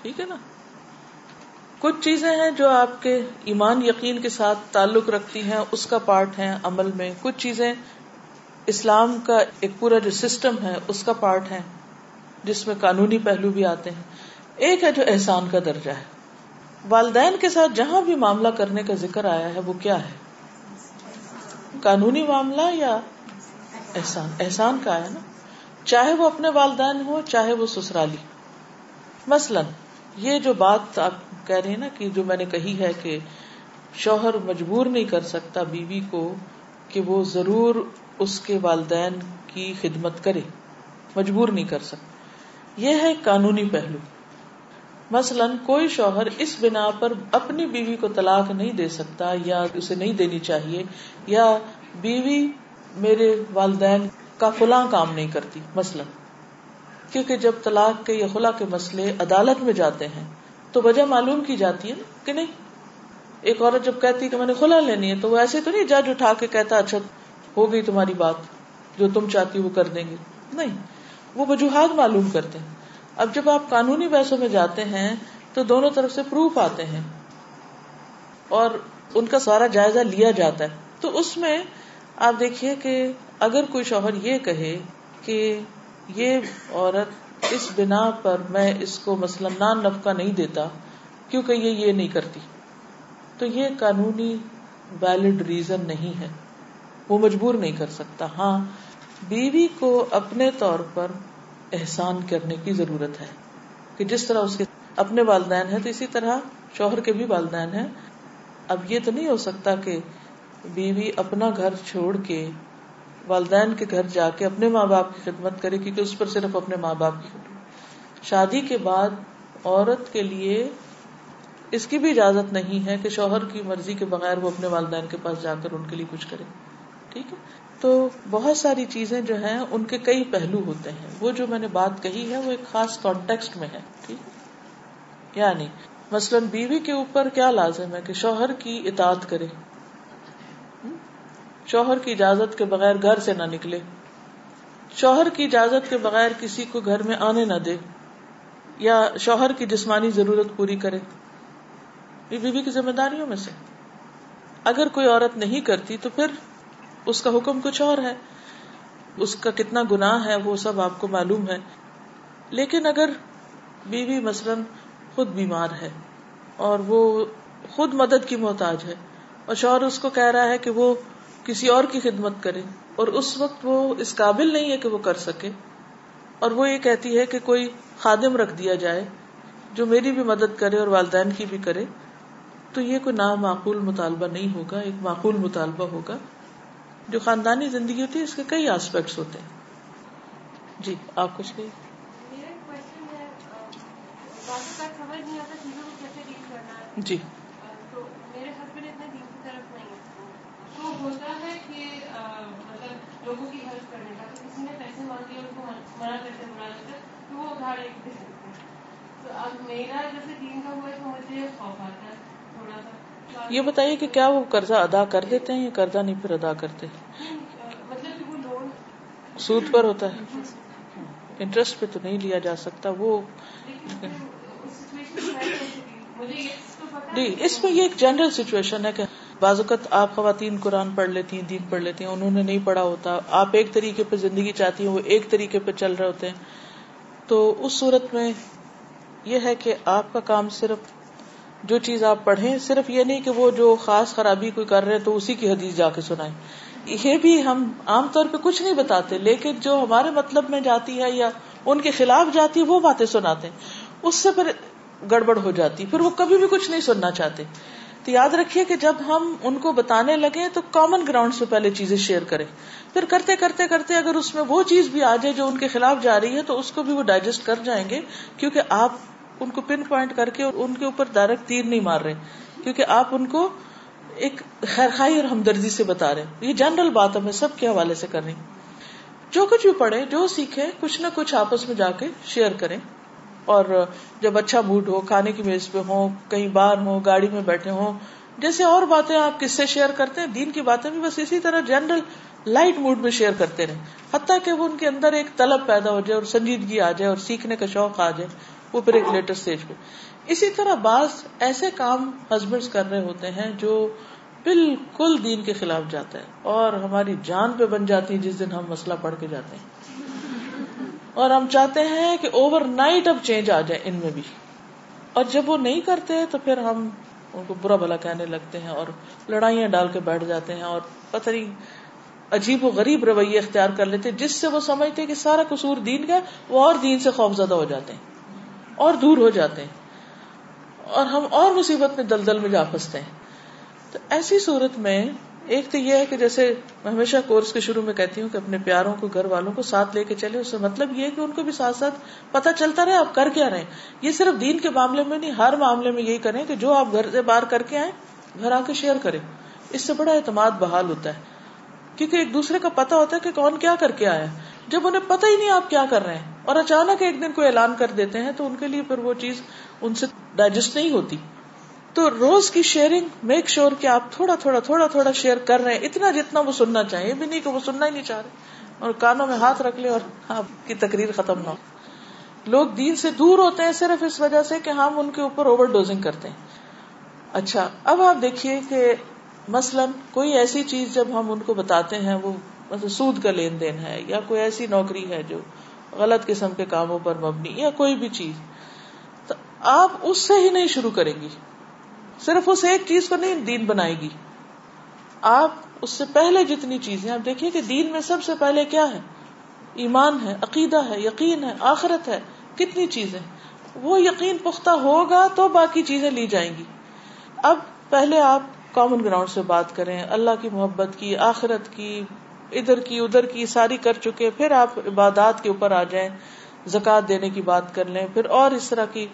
ٹھیک ہے نا. کچھ چیزیں ہیں جو آپ کے ایمان یقین کے ساتھ تعلق رکھتی ہیں, اس کا پارٹ ہیں عمل میں. کچھ چیزیں اسلام کا ایک پورا جو سسٹم ہے اس کا پارٹ ہیں, جس میں قانونی پہلو بھی آتے ہیں. ایک ہے جو احسان کا درجہ ہے. والدین کے ساتھ جہاں بھی معاملہ کرنے کا ذکر آیا ہے وہ کیا ہے؟ قانونی معاملہ یا احسان. احسان کا ہے نا, چاہے وہ اپنے والدین ہو چاہے وہ سسرالی. مثلاً یہ جو بات آپ کہہ رہے ہیں نا کہ جو میں نے کہی ہے کہ شوہر مجبور نہیں کر سکتا بیوی کو کہ وہ ضرور اس کے والدین کی خدمت کرے, مجبور نہیں کر سکتا, یہ ہے قانونی پہلو. مثلا کوئی شوہر اس بنا پر اپنی بیوی کو طلاق نہیں دے سکتا یا اسے نہیں دینی چاہیے, یا بیوی میرے والدین کا فلاں کام نہیں کرتی مثلا, کیونکہ جب طلاق کے یا خلا کے مسئلے عدالت میں جاتے ہیں تو وجہ معلوم کی جاتی ہے نا کہ نہیں. ایک عورت جب کہتی ہے کہ میں نے خلا لینی ہے تو وہ ایسے تو نہیں جج اٹھا کے کہتا اچھا ہو گئی تمہاری بات, جو تم چاہتی وہ کر دیں گے. نہیں, وہ وجوہات معلوم کرتے ہیں. اب جب آپ قانونی بحثوں میں جاتے ہیں تو دونوں طرف سے پروف آتے ہیں اور ان کا سارا جائزہ لیا جاتا ہے. تو اس میں آپ دیکھیے کہ اگر کوئی شوہر یہ کہے کہ یہ عورت اس بنا پر میں اس کو مثلا نان نفقہ نہیں دیتا کیونکہ یہ نہیں کرتی, تو یہ قانونی ویلڈ ریزن نہیں ہے, وہ مجبور نہیں کر سکتا. ہاں, بیوی کو اپنے طور پر احسان کرنے کی ضرورت ہے کہ جس طرح اس کے اپنے والدین ہیں تو اسی طرح شوہر کے بھی والدین ہیں. اب یہ تو نہیں ہو سکتا کہ بیوی اپنا گھر چھوڑ کے والدین کے گھر جا کے اپنے ماں باپ کی خدمت کرے, کیونکہ اس پر صرف اپنے ماں باپ کی خدمت. شادی کے بعد عورت کے لیے اس کی بھی اجازت نہیں ہے کہ شوہر کی مرضی کے بغیر وہ اپنے والدین کے پاس جا کر ان کے لیے کچھ کرے, ٹھیک ہے. تو بہت ساری چیزیں جو ہیں ان کے کئی پہلو ہوتے ہیں. وہ جو میں نے بات کہی ہے وہ ایک خاص کانٹیکسٹ میں ہے, ٹھیک ہے. یعنی مثلاً بیوی کے اوپر کیا لازم ہے کہ شوہر کی اطاعت کرے, شوہر کی اجازت کے بغیر گھر سے نہ نکلے, شوہر کی اجازت کے بغیر کسی کو گھر میں آنے نہ دے, یا شوہر کی جسمانی ضرورت پوری کرے. یہ بیوی کی ذمہ داریوں میں سے. اگر کوئی عورت نہیں کرتی تو پھر اس کا حکم کچھ اور ہے, اس کا کتنا گناہ ہے وہ سب آپ کو معلوم ہے. لیکن اگر بیوی مثلاً خود بیمار ہے اور وہ خود مدد کی محتاج ہے اور شوہر اس کو کہہ رہا ہے کہ وہ کسی اور کی خدمت کرے, اور اس وقت وہ اس قابل نہیں ہے کہ وہ کر سکے, اور وہ یہ کہتی ہے کہ کوئی خادم رکھ دیا جائے جو میری بھی مدد کرے اور والدین کی بھی کرے, تو یہ کوئی نامعقول مطالبہ نہیں ہوگا, ایک معقول مطالبہ ہوگا. جو خاندانی زندگی ہوتی ہے اس کے کئی آسپیکٹس ہوتے ہیں. جی آپ کچھ کہیے. جی ہوتا ہے کہ مطلب لوگوں کی ہیلپ کرنے کا, تو کسی نے پیسے مانگے ان کو منع کرتے مناتے تو وہ گھاڑ ایک دے سکتے ہیں. تو اب میرا جیسے دین کا ہوا ہے تو مجھے خوف آتا ہے تھوڑا سا. یہ بتائیے کہ کیا وہ قرضہ ادا کر دیتے ہیں یا قرضہ نہیں پھر ادا کرتے؟ مطلب کہ وہ لون سود پر ہوتا ہے, انٹرسٹ پہ تو نہیں لیا جا سکتا وہ. جی اس میں یہ ایک جنرل سچویشن ہے کہ بعض اوقات آپ خواتین قرآن پڑھ لیتی ہیں, دین پڑھ لیتی ہیں, انہوں نے نہیں پڑھا ہوتا, آپ ایک طریقے پہ زندگی چاہتی ہیں, وہ ایک طریقے پہ چل رہے ہوتے ہیں. تو اس صورت میں یہ ہے کہ آپ کا کام صرف جو چیز آپ پڑھیں, صرف یہ نہیں کہ وہ جو خاص خرابی کوئی کر رہے ہیں تو اسی کی حدیث جا کے سنائیں. یہ بھی ہم عام طور پہ کچھ نہیں بتاتے، لیکن جو ہمارے مطلب میں جاتی ہے یا ان کے خلاف جاتی ہے وہ باتیں سناتے ہیں، اس سے پھر گڑبڑ ہو جاتی، پھر وہ کبھی بھی کچھ نہیں سننا چاہتے. تو یاد رکھیے کہ جب ہم ان کو بتانے لگیں تو کامن گراؤنڈ سے پہلے چیزیں شیئر کریں، پھر کرتے کرتے کرتے اگر اس میں وہ چیز بھی آ جائے جو ان کے خلاف جا رہی ہے تو اس کو بھی وہ ڈائجسٹ کر جائیں گے، کیونکہ آپ ان کو پن پوائنٹ کر کے اور ان کے اوپر ڈائریکٹ تیر نہیں مار رہے، کیونکہ آپ ان کو ایک خیرخواہی اور ہمدردی سے بتا رہے ہیں. یہ جنرل بات ہمیں سب کے حوالے سے کرنی، جو کچھ بھی پڑھیں جو سیکھیں کچھ نہ کچھ آپس میں جا کے شیئر کریں، اور جب اچھا موڈ ہو، کھانے کی میز پہ ہوں، کہیں باہر ہوں، گاڑی میں بیٹھے ہوں، جیسے اور باتیں آپ کس سے شیئر کرتے ہیں، دین کی باتیں بھی بس اسی طرح جنرل لائٹ موڈ میں شیئر کرتے رہیں، حتیٰ کہ وہ ان کے اندر ایک طلب پیدا ہو جائے اور سنجیدگی آ جائے اور سیکھنے کا شوق آ جائے، وہ پھر ایک لیٹر سٹیج پہ. اسی طرح بعض ایسے کام ہسبینڈز کر رہے ہوتے ہیں جو بالکل دین کے خلاف جاتا ہے، اور ہماری جان پہ بن جاتی ہے جس دن ہم مسئلہ پڑھ کے جاتے ہیں، اور ہم چاہتے ہیں کہ اوور نائٹ اب چینج آ جائے ان میں بھی، اور جب وہ نہیں کرتے تو پھر ہم ان کو برا بھلا کہنے لگتے ہیں اور لڑائیاں ڈال کے بیٹھ جاتے ہیں، اور پتہ نہیں عجیب و غریب رویے اختیار کر لیتے ہیں، جس سے وہ سمجھتے ہیں کہ سارا قصور دین کا، وہ اور دین سے خوفزدہ ہو جاتے ہیں اور دور ہو جاتے ہیں، اور ہم اور مصیبت میں دلدل میں جا پھنستے ہیں. تو ایسی صورت میں ایک تو یہ ہے کہ جیسے میں ہمیشہ کورس کے شروع میں کہتی ہوں کہ اپنے پیاروں کو، گھر والوں کو ساتھ لے کے چلے، اس سے مطلب یہ ہے کہ ان کو بھی ساتھ ساتھ پتہ چلتا رہے آپ کر کے آ رہے ہیں. یہ صرف دین کے معاملے میں نہیں، ہر معاملے میں یہی کریں کہ جو آپ گھر سے باہر کر کے آئیں گھر آ کے شیئر کریں، اس سے بڑا اعتماد بحال ہوتا ہے، کیونکہ ایک دوسرے کا پتہ ہوتا ہے کہ کون کیا کر کے آیا. جب انہیں پتہ ہی نہیں آپ کیا کر رہے ہیں اور اچانک ایک دن کوئی اعلان کر دیتے ہیں تو ان کے لیے پھر وہ چیز ان سے ڈائجسٹ نہیں ہوتی. تو روز کی شیئرنگ، میک شیور کہ آپ تھوڑا تھوڑا شیئر کر رہے ہیں، اتنا جتنا وہ سننا چاہیں، یہ بھی نہیں کہ وہ سننا ہی نہیں چاہ رہے، اور کانوں میں ہاتھ رکھ لیں اور آپ کی تقریر ختم نہ ہو. لوگ دین سے دور ہوتے ہیں صرف اس وجہ سے کہ ہم ان کے اوپر اوور ڈوزنگ کرتے ہیں. اچھا اب آپ دیکھیے کہ مثلاً کوئی ایسی چیز جب ہم ان کو بتاتے ہیں، وہ مثلا سود کا لین دین ہے یا کوئی ایسی نوکری ہے جو غلط قسم کے کاموں پر مبنی، یا کوئی بھی چیز، تو آپ اس سے ہی نہیں شروع کریں گی، صرف اس ایک چیز کو نہیں دین بنائے گی. آپ اس سے پہلے جتنی چیزیں، آپ دیکھیے کہ دین میں سب سے پہلے کیا ہے، ایمان ہے، عقیدہ ہے، یقین ہے، آخرت ہے، کتنی چیزیں. وہ یقین پختہ ہوگا تو باقی چیزیں لی جائیں گی. اب پہلے آپ کامن گراؤنڈ سے بات کریں، اللہ کی محبت کی، آخرت کی، ادھر کی ادھر کی ساری کر چکے، پھر آپ عبادات کے اوپر آ جائیں، زکوٰۃ دینے کی بات کر لیں، پھر اور اس طرح کی،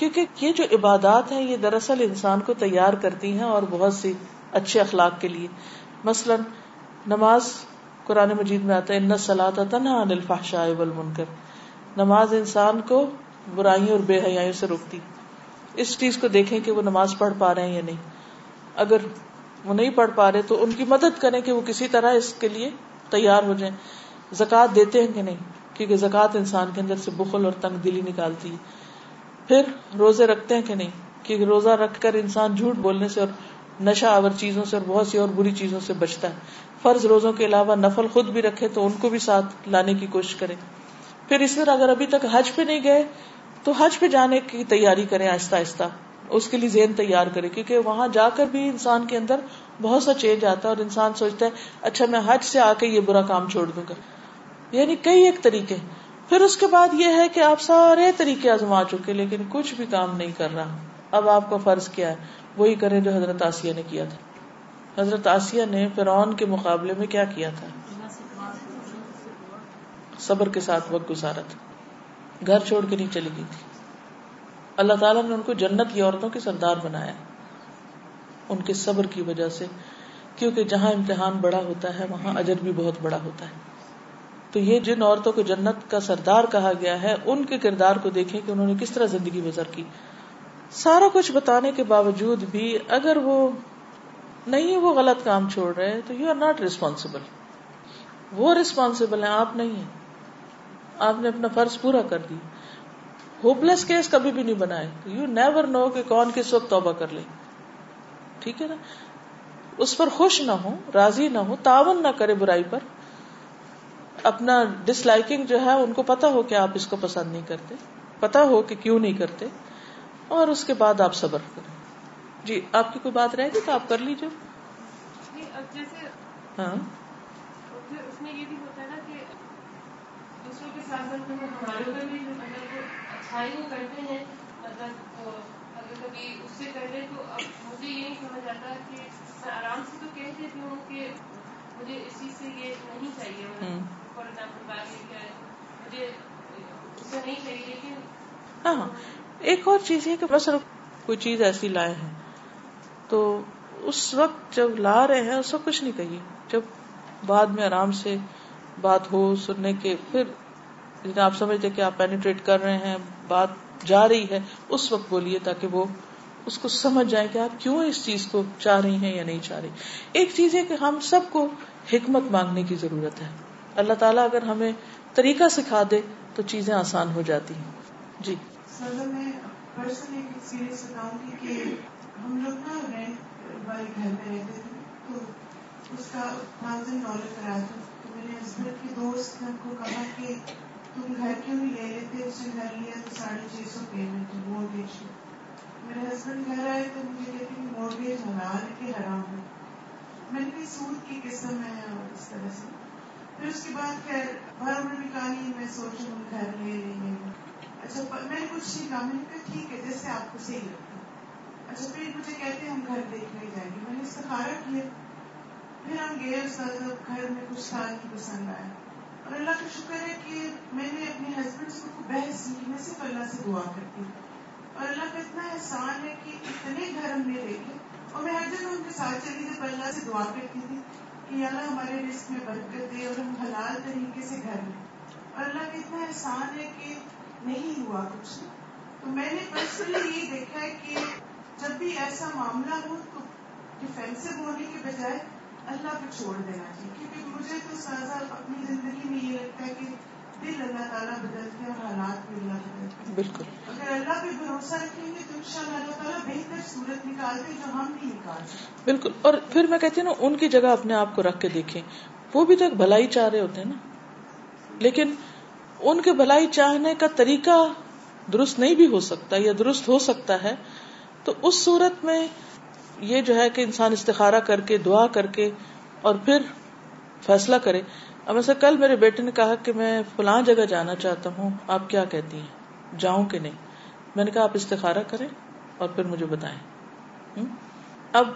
کیونکہ یہ جو عبادات ہیں یہ دراصل انسان کو تیار کرتی ہیں اور بہت سی اچھے اخلاق کے لیے. مثلا نماز، قرآن مجید میں آتا ہے ان الصلاۃ تنہی عن الفحشاء والمنکر، نماز انسان کو برائیوں اور بے حیائیوں سے روکتی. اس چیز کو دیکھیں کہ وہ نماز پڑھ پا رہے ہیں یا نہیں، اگر وہ نہیں پڑھ پا رہے تو ان کی مدد کریں کہ وہ کسی طرح اس کے لیے تیار ہو جائیں. زکوٰۃ دیتے ہیں کہ نہیں، کیونکہ زکوٰۃ انسان کے اندر سے بخل اور تنگ دلی نکالتی ہے. پھر روزے رکھتے ہیں کہ نہیں، کیونکہ روزہ رکھ کر انسان جھوٹ بولنے سے اور نشہ آور چیزوں سے اور بہت سی اور بری چیزوں سے بچتا ہے. فرض روزوں کے علاوہ نفل خود بھی رکھے تو ان کو بھی ساتھ لانے کی کوشش کریں. پھر اس طرح اگر ابھی تک حج پہ نہیں گئے تو حج پہ جانے کی تیاری کریں، آہستہ آہستہ اس کے لیے ذہن تیار کرے، کیونکہ وہاں جا کر بھی انسان کے اندر بہت سا چینج آتا ہے اور انسان سوچتا ہے اچھا میں حج سے آ کے یہ برا کام چھوڑ دوں گا. یعنی کئی ایک طریقے. پھر اس کے بعد یہ ہے کہ آپ سارے طریقے آزما چکے لیکن کچھ بھی کام نہیں کر رہا. اب آپ کا فرض کیا ہے، وہی کریں جو حضرت آسیہ نے کیا تھا. حضرت آسیہ نے فرعون کے مقابلے میں کیا کیا تھا، صبر کے ساتھ وقت گزارا تھا، گھر چھوڑ کے نہیں چلی گئی تھی. اللہ تعالیٰ نے ان کو جنت کی عورتوں کے سردار بنایا ان کے صبر کی وجہ سے، کیونکہ جہاں امتحان بڑا ہوتا ہے وہاں اجر بھی بہت بڑا ہوتا ہے. تو یہ جن عورتوں کو جنت کا سردار کہا گیا ہے ان کے کردار کو دیکھیں کہ انہوں نے کس طرح زندگی گزر کی. سارا کچھ بتانے کے باوجود بھی اگر وہ نہیں، وہ غلط کام چھوڑ رہے تو یو آر ناٹ ریسپانسبل، وہ ریسپانسبل ہیں، آپ نہیں ہیں. آپ نے اپنا فرض پورا کر دی. ہوپ لیس کیس کبھی بھی نہیں بنائے، یو نیور نو کہ کون کس وقت توبہ کر لے. ٹھیک ہے نا، اس پر خوش نہ ہو، راضی نہ ہو، تعاون نہ کرے برائی پر. اپنا ڈس لائکنگ جو ہے ان کو پتہ ہو کہ آپ اس کو پسند نہیں کرتے، پتہ ہو کہ کیوں نہیں کرتے، اور اس کے بعد آپ صبر کریں. جی آپ کی کوئی بات رہے گی تو آپ کر لیجیے. ہاں پھر اس میں یہ بھی ہوتا ہے نا کہ دوسروں کے ساتھ ساتھ ہم ہمارے اوپر بھی مطلب اچھائی وہ کرتے ہیں, مطلب اگر کبھی اس سے پہلے تو اب مجھے یہ سمجھ آتا ہے کہ میں آرام سے تو کہہ دیتی ہوں کہ مجھے اس چیز سے یہ نہیں چاہیے, فار ایگزامپل بات یہ کیا ہے مجھے اس سے نہیں چاہیے. لیکن ہاں ایک اور چیز ہے کہ بس کوئی چیز ایسی لائے ہیں تو اس وقت جب لا رہے ہیں اس وقت کچھ نہیں کہیے, جب بعد میں آرام سے بات ہو سننے کے, پھر آپ سمجھتے کہ آپ پینیٹریٹ کر رہے ہیں, بات جا رہی ہے, اس وقت بولیے تاکہ وہ اس کو سمجھ جائیں کہ آپ کیوں اس چیز کو چاہ رہی ہیں یا نہیں چاہ رہی. ایک چیز ہے کہ ہم سب کو حکمت مانگنے کی ضرورت ہے. اللہ تعالیٰ اگر ہمیں طریقہ سکھا دے تو چیزیں آسان ہو جاتی ہیں. جی سر میں پرسنلی ایکسپیرینس بتاؤں گی کہ ہم لوگ نا رینٹ والے گھر میں رہتے تھے تو اس کا $1000 کرا تھا. تو میرے ہسبینڈ کے دوست نے کو کہا کہ تم گھر کیوں نہیں لے لیتے, اس نے گھر لیا تو 650 پیمنٹ مورگیج. میرے ہسبینڈ گھر آئے تو مجھے کہتے ہیں مورگیج حلال کے حرام ہے. میں نے کہا سود کی قسم ہے اور اس طرح سے. پھر اس کے بعد خیر بھر میں نکالی, میں سوچوں گھر لے لیں اچھا میں کچھ نہیں کہا, میں نے کہا ٹھیک ہے جیسے آپ کو صحیح لگتا ہے. اچھا پھر مجھے کہتے ہیں ہم گھر دیکھنے جائیں گے, میں نے استخارہ کیا, پھر ہم گئے گھر میں کچھ سال نہیں پسند آیا. اور اللہ کا شکر ہے کہ میں نے اپنے ہسبینڈ کو بحث سیکھی, میں صرف اللہ سے دعا کرتی ہوں. اور اللہ کا اتنا احسان ہے کہ اتنے گھر ہم نے دیکھے اور میں ہر جگہ ان کے ساتھ چلی تھی, پر اللہ سے دعا کرتی تھی کہ اللہ ہمارے رزق میں برکت دے اور ہم حلال طریقے سے گھر میں. اور اللہ کا اتنا احسان ہے کہ نہیں ہوا کچھ. تو میں نے پرسنلی یہ دیکھا ہے کہ جب بھی ایسا معاملہ ہو تو ڈیفینسو ہونے کے بجائے اللہ پہ چھوڑ دینا چاہیے, کیونکہ مجھے تو سازا اپنی زندگی میں یہ لگتا ہے کہ دل اللہ تعالیٰ بدلتے ہیں اور حالات بھی اللہ بدلتے ہیں. بالکل اگر اللہ پہ بھروسہ رکھیں گے تو انشاءاللہ اللہ تعالیٰ بہتر صورت نکالتے جو ہم نہیں نکال سکتے. بالکل. اور پھر میں کہتی ہوں نا ان کی جگہ اپنے آپ کو رکھ کے دیکھیں, وہ بھی تو ایک بھلائی چاہ رہے ہوتے ہیں نا, لیکن ان کے بھلائی چاہنے کا طریقہ درست نہیں بھی ہو سکتا یا درست ہو سکتا ہے. تو اس صورت میں یہ جو ہے کہ انسان استخارہ کر کے دعا کر کے اور پھر فیصلہ کرے. اب ایسا کل میرے بیٹے نے کہا کہ میں فلاں جگہ جانا چاہتا ہوں, آپ کیا کہتی ہیں جاؤں کہ نہیں؟ میں نے کہا آپ استخارہ کریں اور پھر مجھے بتائیں. اب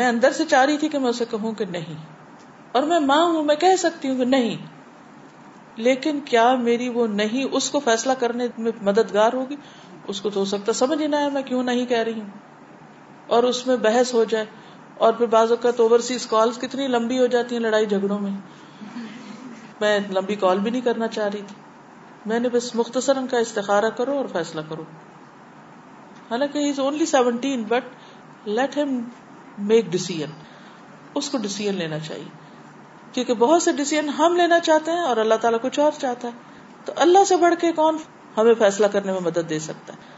میں اندر سے چاہ رہی تھی کہ میں اسے کہوں کہ نہیں, اور میں ماں ہوں میں کہہ سکتی ہوں کہ نہیں, لیکن کیا میری وہ نہیں اس کو فیصلہ کرنے میں مددگار ہوگی؟ اس کو تو ہو سکتا سمجھ ہی نہ آئے میں کیوں نہیں کہہ رہی ہوں اور اس میں بحث ہو جائے. اور پھر بعض اوقات اوورسیز کالز کتنی لمبی ہو جاتی ہیں لڑائی جھگڑوں میں. میں لمبی کال بھی نہیں کرنا چاہ رہی تھی, میں نے بس مختصر ان کا استخارہ کرو اور فیصلہ کرو. حالانکہ he is only 17 but let ہم میک ڈیسیژن. اس کو ڈیسیژن لینا چاہیے, کیونکہ بہت سے ڈیسیژن ہم لینا چاہتے ہیں اور اللہ تعالیٰ کچھ اور چاہتا ہے. تو اللہ سے بڑھ کے کون ہمیں فیصلہ کرنے میں مدد دے سکتا ہے؟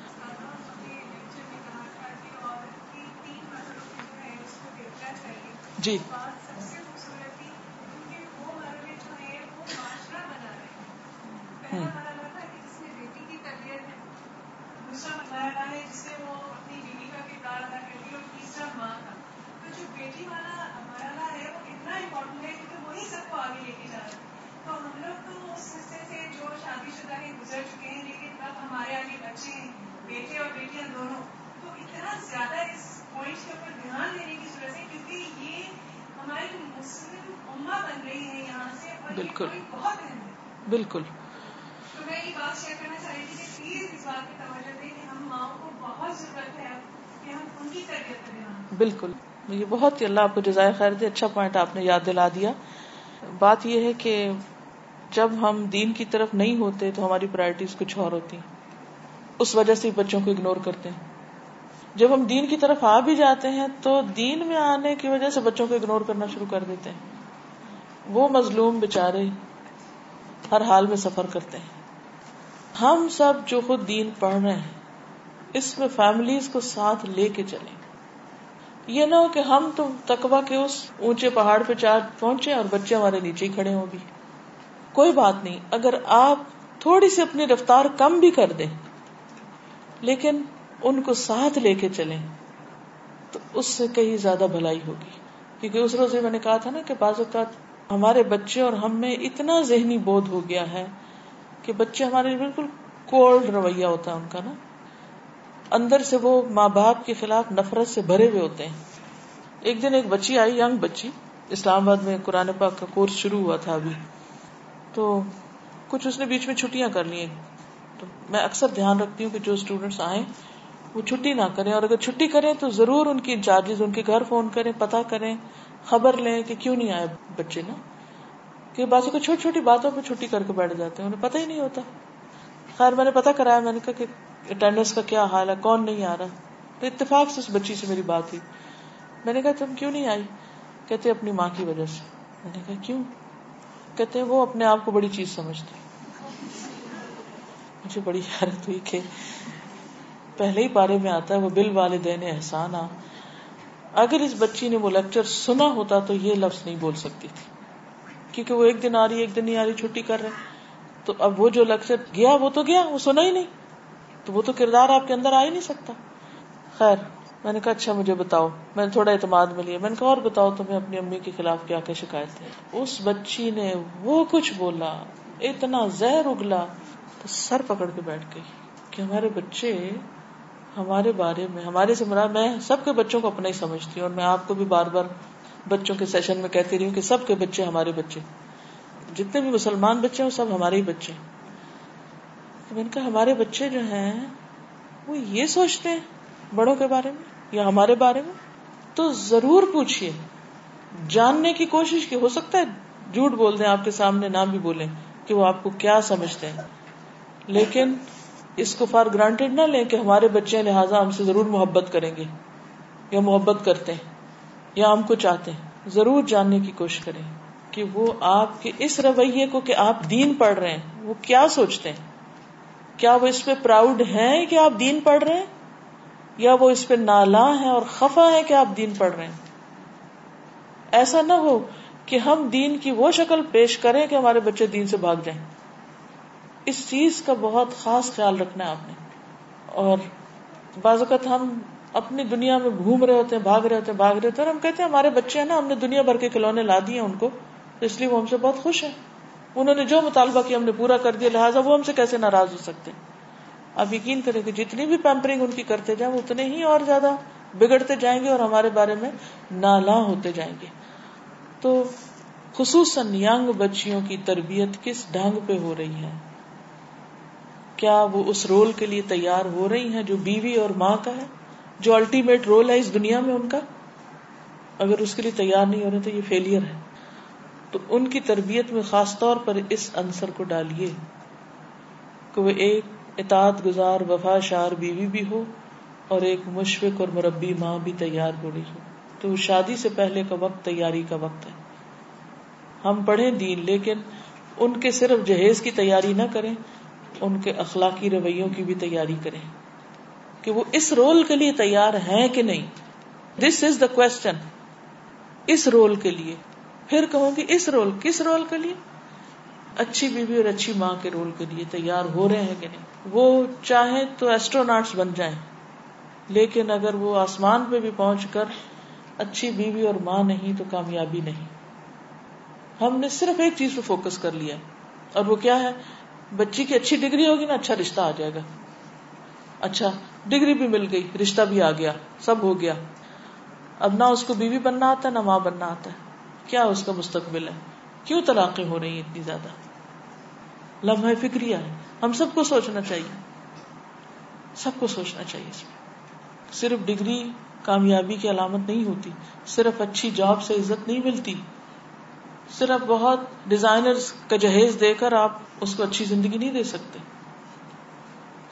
جی بالکل بالکل. تو میں یہ بات شیئر کرنا چاہ رہی تھی کہ پلیز اس بات کی توجہ دیں کہ ہم ماؤں کو بہت ضرورت ہے کہ ہم ان کی تربیت کریں. بالکل, یہ بہت ہی اللہ آپ کو جزائے خیر دے, اچھا پوائنٹ آپ نے یاد دلا دیا. بات یہ ہے کہ جب ہم دین کی طرف نہیں ہوتے تو ہماری پرائرٹیز کچھ اور ہوتی, اس وجہ سے بچوں کو اگنور کرتے ہیں. جب ہم دین کی طرف آ بھی جاتے ہیں تو دین میں آنے کی وجہ سے بچوں کو اگنور کرنا شروع کر دیتے ہیں. وہ مظلوم بےچارے ہر حال میں سفر کرتے ہیں. ہم سب جو خود دین پڑھ رہے ہیں اس میں فیملیز کو ساتھ لے کے چلیں. یہ نہ ہو کہ ہم تو تقویٰ کے اس اونچے پہاڑ پہ پہنچے اور بچے ہمارے نیچے ہی کھڑے ہوں بھی. کوئی بات نہیں اگر آپ تھوڑی سی اپنی رفتار کم بھی کر دیں, لیکن ان کو ساتھ لے کے چلیں تو اس سے کہیں زیادہ بھلائی ہوگی. کیونکہ اس روز میں نے کہا تھا نا کہ بعض اوقات ہمارے بچے اور ہم میں اتنا ذہنی بودھ ہو گیا ہے کہ بچے ہمارے بالکل کولڈ رویہ ہوتا ہے ان کا نا, اندر سے وہ ماں باپ کے خلاف نفرت سے بھرے ہوئے ہوتے ہیں. ایک دن ایک بچی آئی, ینگ بچی, اسلام آباد میں قرآن پاک کا کورس شروع ہوا تھا ابھی, تو کچھ اس نے بیچ میں چھٹیاں کر لی. تو میں اکثر دھیان رکھتی ہوں کہ جو اسٹوڈینٹس آئیں وہ چھٹی نہ کریں, اور اگر چھٹی کریں تو ضرور ان کی انچارجز ان کے گھر فون کریں, پتہ کریں, خبر لیں کہ کیوں نہیں آئے بچے نا, کہ بازو کو چھوٹی چھوٹی باتوں پہ چھٹی کر کے بیٹھ جاتے ہیں, انہیں پتہ ہی نہیں ہوتا. خیر میں نے پتہ کرایا, میں نے کہا کہ اٹینڈنس کا کیا حال ہے, کون نہیں آ رہا. تو اتفاق سے اس بچی سے میری بات ہوئی, میں نے کہا تم کیوں نہیں آئی, کہتے اپنی ماں کی وجہ سے. میں نے کہا کیوں, کہتے وہ اپنے آپ کو بڑی چیز سمجھتے. مجھے بڑی حیرت ہوئی کہ پہلے ہی پارے میں آتا ہے وہ بال والدین احسان. اگر اس بچی نے وہ لیکچر سنا ہوتا تو یہ لفظ نہیں بول سکتی تھی, کیونکہ وہ ایک دن آ رہی ایک دن نہیں آ رہی, چھٹی کر رہے. تو اب وہ جو لیکچر گیا وہ تو گیا, وہ سنا ہی نہیں, تو وہ تو کردار آپ کے اندر آ ہی نہیں سکتا. خیر میں نے کہا اچھا مجھے بتاؤ, میں نے تھوڑا اعتماد میں لیا, میں نے کہا اور بتاؤ تمہیں اپنی امی کے خلاف کیا کیا شکایت ہے. اس بچی نے وہ کچھ بولا, اتنا زہر اگلا تو سر پکڑ کے بیٹھ گئی کہ ہمارے بچے ہمارے بارے میں, ہمارے سے مراد میں سب کے بچوں کو اپنا ہی سمجھتی ہوں, اور میں آپ کو بھی بار بار بچوں کے سیشن میں کہتی رہی ہوں کہ سب کے بچے ہمارے بچے, جتنے بھی مسلمان بچے ہیں وہ سب ہمارے ہی بچے ہیں. تو میں نے کہا ہمارے بچے جو ہیں وہ یہ سوچتے ہیں بڑوں کے بارے میں یا ہمارے بارے میں, تو ضرور پوچھیے, جاننے کی کوشش کی. ہو سکتا ہے جھوٹ بول دیں آپ کے سامنے, نہ بھی بولیں کہ وہ آپ کو کیا سمجھتے ہیں, لیکن اس کو فار گرانٹیڈ نہ لیں کہ ہمارے بچے ہیں لہٰذا ہم سے ضرور محبت کریں گے یا محبت کرتے ہیں یا ہم کو چاہتے ہیں. ضرور جاننے کی کوشش کریں کہ وہ آپ کے اس رویے کو کہ آپ دین پڑھ رہے ہیں وہ کیا سوچتے ہیں. کیا وہ اس پہ پراؤڈ ہیں کہ آپ دین پڑھ رہے ہیں, یا وہ اس پہ نالاں ہیں اور خفا ہیں کہ آپ دین پڑھ رہے ہیں. ایسا نہ ہو کہ ہم دین کی وہ شکل پیش کریں کہ ہمارے بچے دین سے بھاگ جائیں. اس چیز کا بہت خاص خیال رکھنا ہے آپ نے. اور بعض اوقات ہم اپنی دنیا میں گھوم رہے ہوتے ہیں, بھاگ رہے ہوتے ہیں, اور ہم کہتے ہیں ہمارے بچے ہیں نا, ہم نے دنیا بھر کے کھلونے لا دیے ان کو, اس لیے وہ ہم سے بہت خوش ہیں, انہوں نے جو مطالبہ کیا ہم نے پورا کر دیا, لہٰذا وہ ہم سے کیسے ناراض ہو سکتے ہیں. آپ یقین کریں کہ جتنی بھی پیمپرنگ ان کی کرتے جائیں وہ اتنے ہی اور زیادہ بگڑتے جائیں گے اور ہمارے بارے میں نالاں ہوتے جائیں گے. تو خصوصاً ینگ بچیوں کی تربیت کس ڈھنگ پہ ہو رہی ہے, کیا وہ اس رول کے لیے تیار ہو رہی ہیں جو بیوی اور ماں کا ہے, جو الٹیمیٹ رول ہے اس دنیا میں ان کا. اگر اس کے لیے تیار نہیں ہو رہے تو یہ فیلئر ہے. تو ان کی تربیت میں خاص طور پر اس عنصر کو ڈالیے کہ وہ ایک اطاعت گزار وفا شعار بیوی بھی ہو اور ایک مشفق اور مربی ماں بھی تیار ہو رہی ہو. تو شادی سے پہلے کا وقت تیاری کا وقت ہے. ہم پڑھیں دین لیکن ان کے صرف جہیز کی تیاری نہ کریں, ان کے اخلاقی رویوں کی بھی تیاری کریں کہ وہ اس رول کے لیے تیار ہیں کہ نہیں. دس از دا کوسچن, اس رول کے لیے. پھر کہوں گی اس رول, کس رول کے لیے, اچھی بیوی اور اچھی ماں کے رول کے لیے تیار ہو رہے ہیں کہ نہیں. وہ چاہیں تو ایسٹروناٹس بن جائیں, لیکن اگر وہ آسمان پہ بھی پہنچ کر اچھی بیوی اور ماں نہیں تو کامیابی نہیں. ہم نے صرف ایک چیز پہ فوکس کر لیا, اور وہ کیا ہے, بچی کی اچھی ڈگری ہوگی نا, اچھا رشتہ آ جائے گا. اچھا ڈگری بھی مل گئی, رشتہ بھی آ گیا, سب ہو گیا. اب نہ اس کو بیوی بننا آتا ہے نہ ماں بننا آتا ہے, کیا اس کا مستقبل ہے, کیوں طلاقیں ہو رہی ہیں اتنی زیادہ. لمحہ فکریہ ہے, ہم سب کو سوچنا چاہیے, سب کو سوچنا چاہیے اس میں. صرف ڈگری کامیابی کی علامت نہیں ہوتی, صرف اچھی جاب سے عزت نہیں ملتی, صرف بہت ڈیزائنرز کا جہیز دے کر آپ اس کو اچھی زندگی نہیں دے سکتے,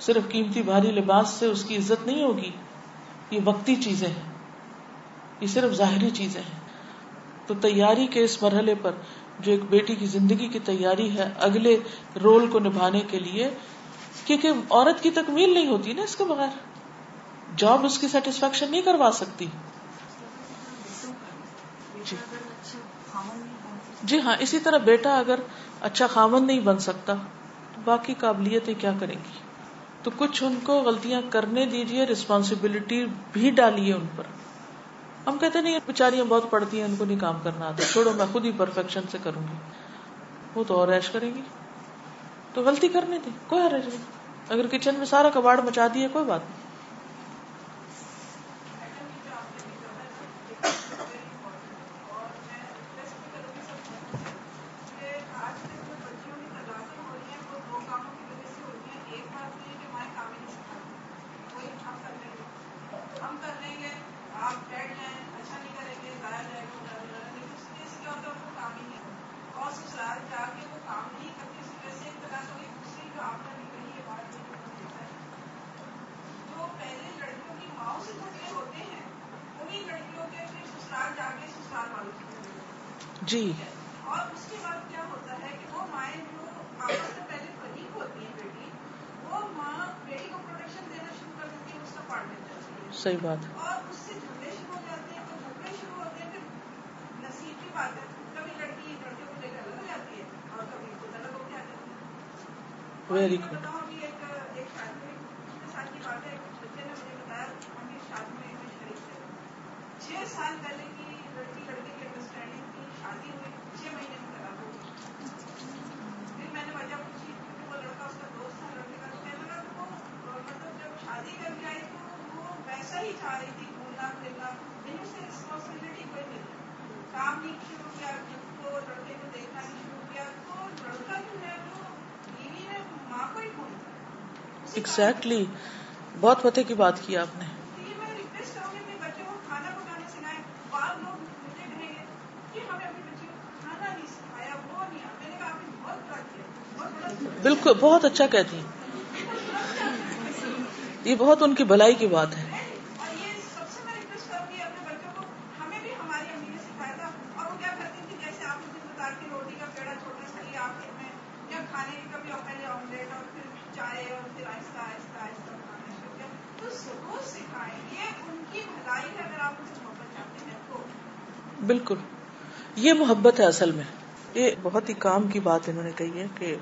صرف قیمتی بھاری لباس سے اس کی عزت نہیں ہوگی. یہ وقتی چیزیں ہیں, یہ صرف ظاہری چیزیں ہیں. تو تیاری کے اس مرحلے پر جو ایک بیٹی کی زندگی کی تیاری ہے اگلے رول کو نبھانے کے لیے, کیونکہ عورت کی تکمیل نہیں ہوتی نا اس کے بغیر. جاب اس کی سیٹسفیکشن نہیں کروا سکتی. جی جی ہاں, اسی طرح بیٹا اگر اچھا خاوند نہیں بن سکتا تو باقی قابلیتیں کیا کریں گی. تو کچھ ان کو غلطیاں کرنے دیجیے, رسپانسبلٹی بھی ڈالیے ان پر, ہم کہتے نہیں بیچاریاں بہت پڑھتی ہیں ان کو نہیں کام کرنا آتا, چھوڑو میں خود ہی پرفیکشن سے کروں گی, وہ تو اور عیش کریں گی. تو غلطی کرنے دیں, کوئی حرج نہیں. اگر کچن میں سارا کباڑ مچا دیے کوئی بات نہیں. جی اور اس کے بعد کیا ہوتا ہے کہ وہ مائیں جو آپس سے پہلے فریق ہوتی ہیں بیٹی, وہ ماں بیٹی کو پروٹیکشن دینا شروع کر دیتی ہے, اس کا پارٹ لینا چاہیے. صحیح بات. اور اس سے جھگڑے شروع ہو جاتے ہیں, تو جھگڑے شروع ہوتے ہیں پھر نصیب کی بات ہے, کبھی لڑکی لڑکے کو لے کر الگ ہو جاتی ہے اور کبھی اس کو الگ ہو جاتی ہے. Very good. ایک شادی میں کتنے سال کی بات ہے, ایک بچے نے مجھے بتایا ہم ایک شادی میں شریک تھے, 6 سال پہلے کی لڑکی لڑکے کی انڈرسٹینڈنگ تھی, شادی ہوئی 6 مہینے میں طلاق ہو گئی. پھر میں نے وجہ پوچھی, وہ لڑکا اس کا دوست تھا لڑکے کا, تو کہنے لگا کہ وہ مطلب جب شادی کر کے آئی تو وہ ویسا ہی چاہ رہی تھی, گھومنا پھرنا, لیکن اس سے رسپانسبلٹی کوئی نہیں تھی, کام نہیں شروع کیا, جب کو لڑکے کو دیکھنا نہیں شروع کیا, تو لڑکا جو ہے وہ بیوی نے ماں کو ہی بھول دیا. ایگزیکٹلی, بہت پتے کی بات کی آپ نے. بالکل, بہت اچھا کہتی ہیں, یہ بہت ان کی بھلائی کی بات ہے. بالکل, یہ محبت ہے اصل میں. یہ بہت ہی کام کی بات انہوں نے کہی ہے کہ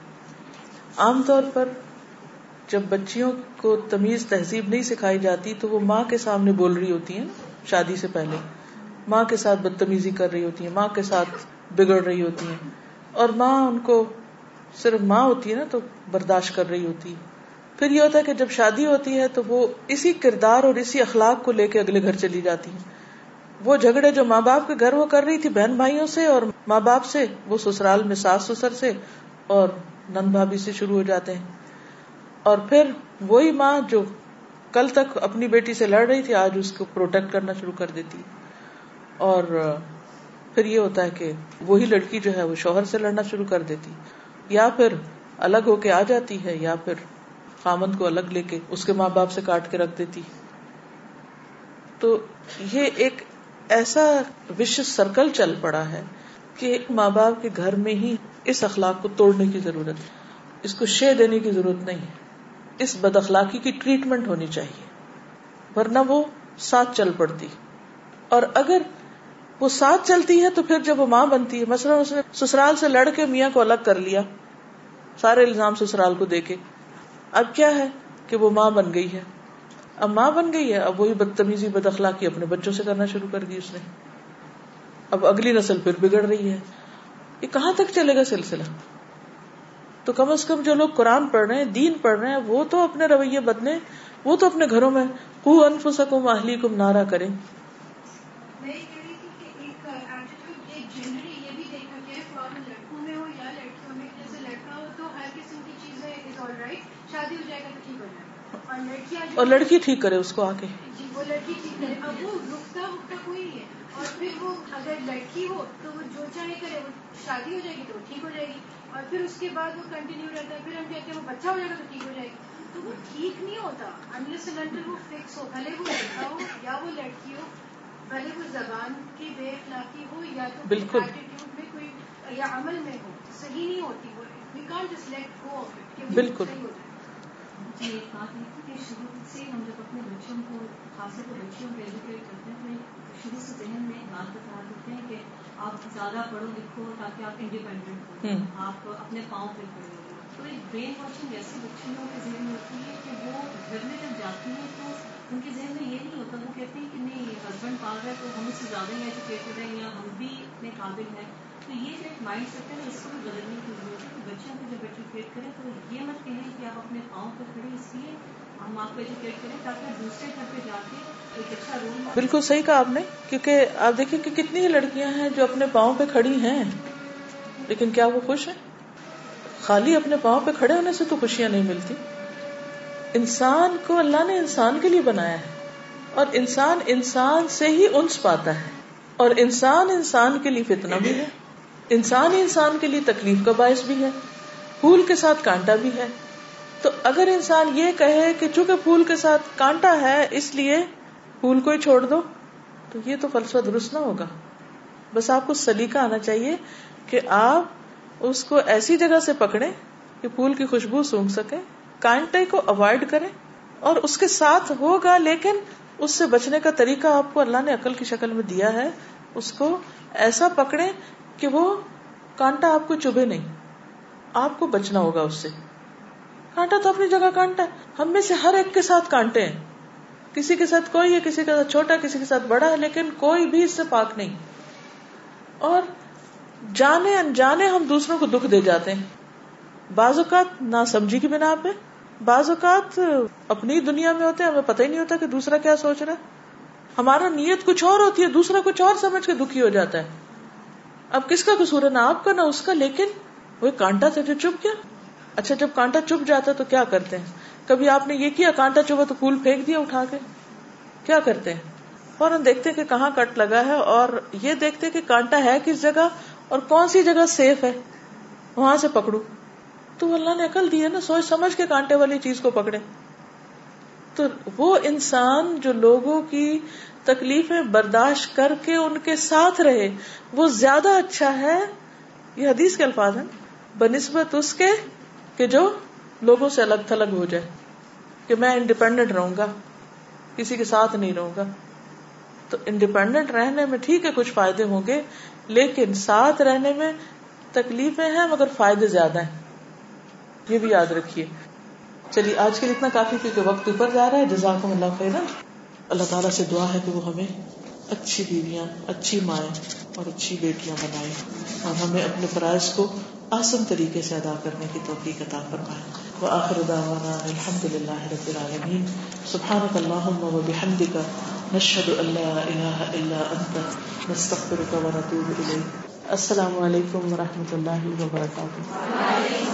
عام طور پر جب بچیوں کو تمیز تہذیب نہیں سکھائی جاتی تو وہ ماں کے سامنے بول رہی ہوتی ہیں, شادی سے پہلے ماں کے ساتھ بدتمیزی کر رہی ہوتی ہیں, ماں کے ساتھ بگڑ رہی ہوتی ہیں, اور ماں ان کو صرف ماں ہوتی ہے نا تو برداشت کر رہی ہوتی ہے. پھر یہ ہوتا ہے کہ جب شادی ہوتی ہے تو وہ اسی کردار اور اسی اخلاق کو لے کے اگلے گھر چلی جاتی ہیں. وہ جھگڑے جو ماں باپ کے گھر وہ کر رہی تھی بہن بھائیوں سے اور ماں باپ سے, وہ سسرال میں ساس سسر سے اور نند بھابھی سے شروع ہو جاتے ہیں. اور پھر وہی ماں جو کل تک اپنی بیٹی سے لڑ رہی تھی آج اس کو پروٹیکٹ کرنا شروع کر دیتی. اور پھر یہ ہوتا ہے کہ وہی لڑکی جو ہے وہ شوہر سے لڑنا شروع کر دیتی, یا پھر الگ ہو کے آ جاتی ہے, یا پھر خامند کو الگ لے کے اس کے ماں باپ سے کاٹ کے رکھ دیتی. تو یہ ایک ایسا وشیس سرکل چل پڑا ہے کہ ماں باپ کے گھر میں ہی اس اخلاق کو توڑنے کی ضرورت ہے, اس کو شے دینے کی ضرورت نہیں ہے, اس بد اخلاقی کی ٹریٹمنٹ ہونی چاہیے, ورنہ وہ ساتھ چل پڑتی. اور اگر وہ ساتھ چلتی ہے تو پھر جب وہ ماں بنتی ہے, مثلا اس نے سسرال سے لڑ کے میاں کو الگ کر لیا, سارے الزام سسرال کو دے کے, اب کیا ہے کہ وہ ماں بن گئی ہے, اب ماں بن گئی ہے, اب وہی بدتمیزی بد اخلاقی اپنے بچوں سے کرنا شروع کر دی اس نے, اب اگلی نسل پھر بگڑ رہی ہے. یہ کہاں تک چلے گا سلسلہ؟ تو کم از کم جو لوگ قرآن پڑھ رہے ہیں, دین پڑھ رہے ہیں, وہ تو اپنے رویے بدلیں, وہ تو اپنے گھروں میں قو انفسکم واہلیکم نعرہ کریں. اور لڑکی ٹھیک کرے اس کو آ کے, وہ لڑکی ٹھیک کرے, اب وہ رکتا وکتا کوئی نہیں ہے. اور پھر وہ اگر لڑکی ہو تو وہ جو چاہے کرے, وہ شادی ہو جائے گی تو ٹھیک ہو جائے گی, اور پھر اس کے بعد وہ کنٹینیو رہتا ہے, پھر ہم کہتے ہیں وہ بچہ ہو جائے گا تو ٹھیک ہو جائے گی, تو وہ ٹھیک نہیں ہوتا unless until وہ فکس ہو, بھلے وہ لڑکا ہو یا وہ لڑکی ہو, بھلے وہ زبان کی بے اخلاقی ہو یا تو بالکل ایٹیٹیوڈ میں کوئی یا عمل میں ہو, صحیح نہیں ہوتی وہ. We can't just let go of it. بالکل جی, ایک بات یہ تھی کہ شروع سے ہم جب اپنے بچوں کو, خاص طور پر بچوں کو ایجوکیٹ کرتے ہیں تو شروع سے ذہن میں بات بتا دیتے ہیں کہ آپ زیادہ پڑھو لکھو تاکہ آپ انڈیپینڈنٹ ہو, آپ اپنے پاؤں پہ کھڑے ہو. تو ایک برین واشنگ ایسی بچیوں کے ذہن میں ہوتی ہے کہ وہ گھر میں جب جاتی ہیں تو ان کے ذہن میں یہ نہیں ہوتا. وہ کہتے ہیں کہ نہیں یہ ہسبینڈ پال رہا ہے تو ہم اس سے زیادہ ہی ایجوکیٹڈ ہیں یا ہم بھی اتنے قابل ہیں. تو یہ جو ایک مائنڈ سیٹ ہے اس کو بھی بدلنے کی ضرورت ہے کہ بچوں کو جب ایجوکیٹ کریں تو یہ مت کہیں کہ آپ اپنے پاؤں پر کھڑے اس لیے ہم آپ کو ایجوکیٹ کریں تاکہ دوسرے گھر پہ جا کے ایک اچھا رول. بالکل صحیح کہا آپ نے, کیونکہ آپ دیکھیں کہ کتنی لڑکیاں ہیں جو اپنے پاؤں پہ کھڑی ہیں لیکن کیا وہ خوش ہیں؟ خالی اپنے پاؤں پہ کھڑے ہونے سے تو خوشیاں نہیں ملتی. انسان کو اللہ نے انسان کے لیے بنایا ہے, اور انسان انسان سے ہی انس پاتا ہے, اور انسان انسان کے لیے فتنہ بھی ہے, انسان انسان کے لیے تکلیف کا باعث بھی ہے, پھول کے ساتھ کانٹا بھی ہے. تو اگر انسان یہ کہے کہ چونکہ پھول کے ساتھ کانٹا ہے اس لیے پھول کو ہی چھوڑ دو, تو یہ تو فلسفہ درست نہ ہوگا. بس آپ کو سلیقہ آنا چاہیے کہ آپ اس کو ایسی جگہ سے پکڑیں کہ پھول کی خوشبو سونگھ سکیں, کانٹے کو اوائڈ کریں, اور اس کے ساتھ ہوگا لیکن اس سے بچنے کا طریقہ آپ کو اللہ نے عقل کی شکل میں دیا ہے. اس کو ایسا پکڑیں کہ وہ کانٹا آپ کو چبھے نہیں, آپ کو بچنا ہوگا اس سے. کانٹا تو اپنی جگہ کانٹا, ہم میں سے ہر ایک کے ساتھ کانٹے ہیں, کسی کے ساتھ کوئی ہے, کسی کے ساتھ چھوٹا, کسی کے ساتھ بڑا ہے, لیکن کوئی بھی اس سے پاک نہیں. اور جانے انجانے ہم دوسروں کو دکھ دے جاتے ہیں, بعض اوقات ناسمجھی کی بنا پہ, بعض اوقات اپنی دنیا میں ہوتے ہیں, ہمیں پتہ ہی نہیں ہوتا کہ دوسرا کیا سوچ رہا ہے. ہمارا نیت کچھ اور ہوتی ہے, دوسرا کچھ اور سمجھ کے دکھی ہو جاتا ہے. اب کس کا قصور ہے, نہ آپ کا نہ اس کا, لیکن وہ کانٹا تھا جو چپ گیا. اچھا جب کانٹا چپ جاتا ہے تو کیا کرتے ہیں؟ کبھی آپ نے یہ کیا, کانٹا چبھا تو پھول پھینک دیا اٹھا کے, کیا کرتے ہیں؟ فوراً دیکھتے ہیں کہ کہاں کٹ لگا ہے, اور یہ دیکھتے ہیں کہ کانٹا ہے کس جگہ اور کون سی جگہ سیف ہے, وہاں سے پکڑوں. تو اللہ نے عقل دی ہے نا, سوچ سمجھ کے کانٹے والی چیز کو پکڑے. تو وہ انسان جو لوگوں کی تکلیفیں برداشت کر کے ان کے ساتھ رہے وہ زیادہ اچھا ہے, یہ حدیث کے الفاظ ہیں, بنسبت اس کے کہ جو لوگوں سے الگ تھلگ ہو جائے, کہ میں انڈیپینڈنٹ رہوں گا, کسی کے ساتھ نہیں رہوں گا. تو انڈیپینڈنٹ رہنے میں ٹھیک ہے کچھ فائدے ہوں گے, لیکن ساتھ رہنے میں تکلیفیں ہیں مگر فائدے زیادہ ہیں, یہ بھی یاد رکھیے. چلیے آج کے لیے اتنا کافی کیونکہ وقت اوپر جا رہا ہے. جزاکم اللہ خیرا. اللہ تعالیٰ سے دعا ہے کہ وہ ہمیں اچھی بیویاں, اچھی مائیں اور اچھی بیٹیاں بنائیں, اور ہمیں اپنے فرائض کو آسان طریقے سے ادا کرنے کی توفیق عطا فرمائیں. وآخر دعوانا الحمدللہ رب العالمین. سبحانک اللہم وبحمدک نشہد ان لا الہ الا انت نستغفرک ونتوب الیک. السلام علیکم ورحمۃ اللہ وبرکاتہ.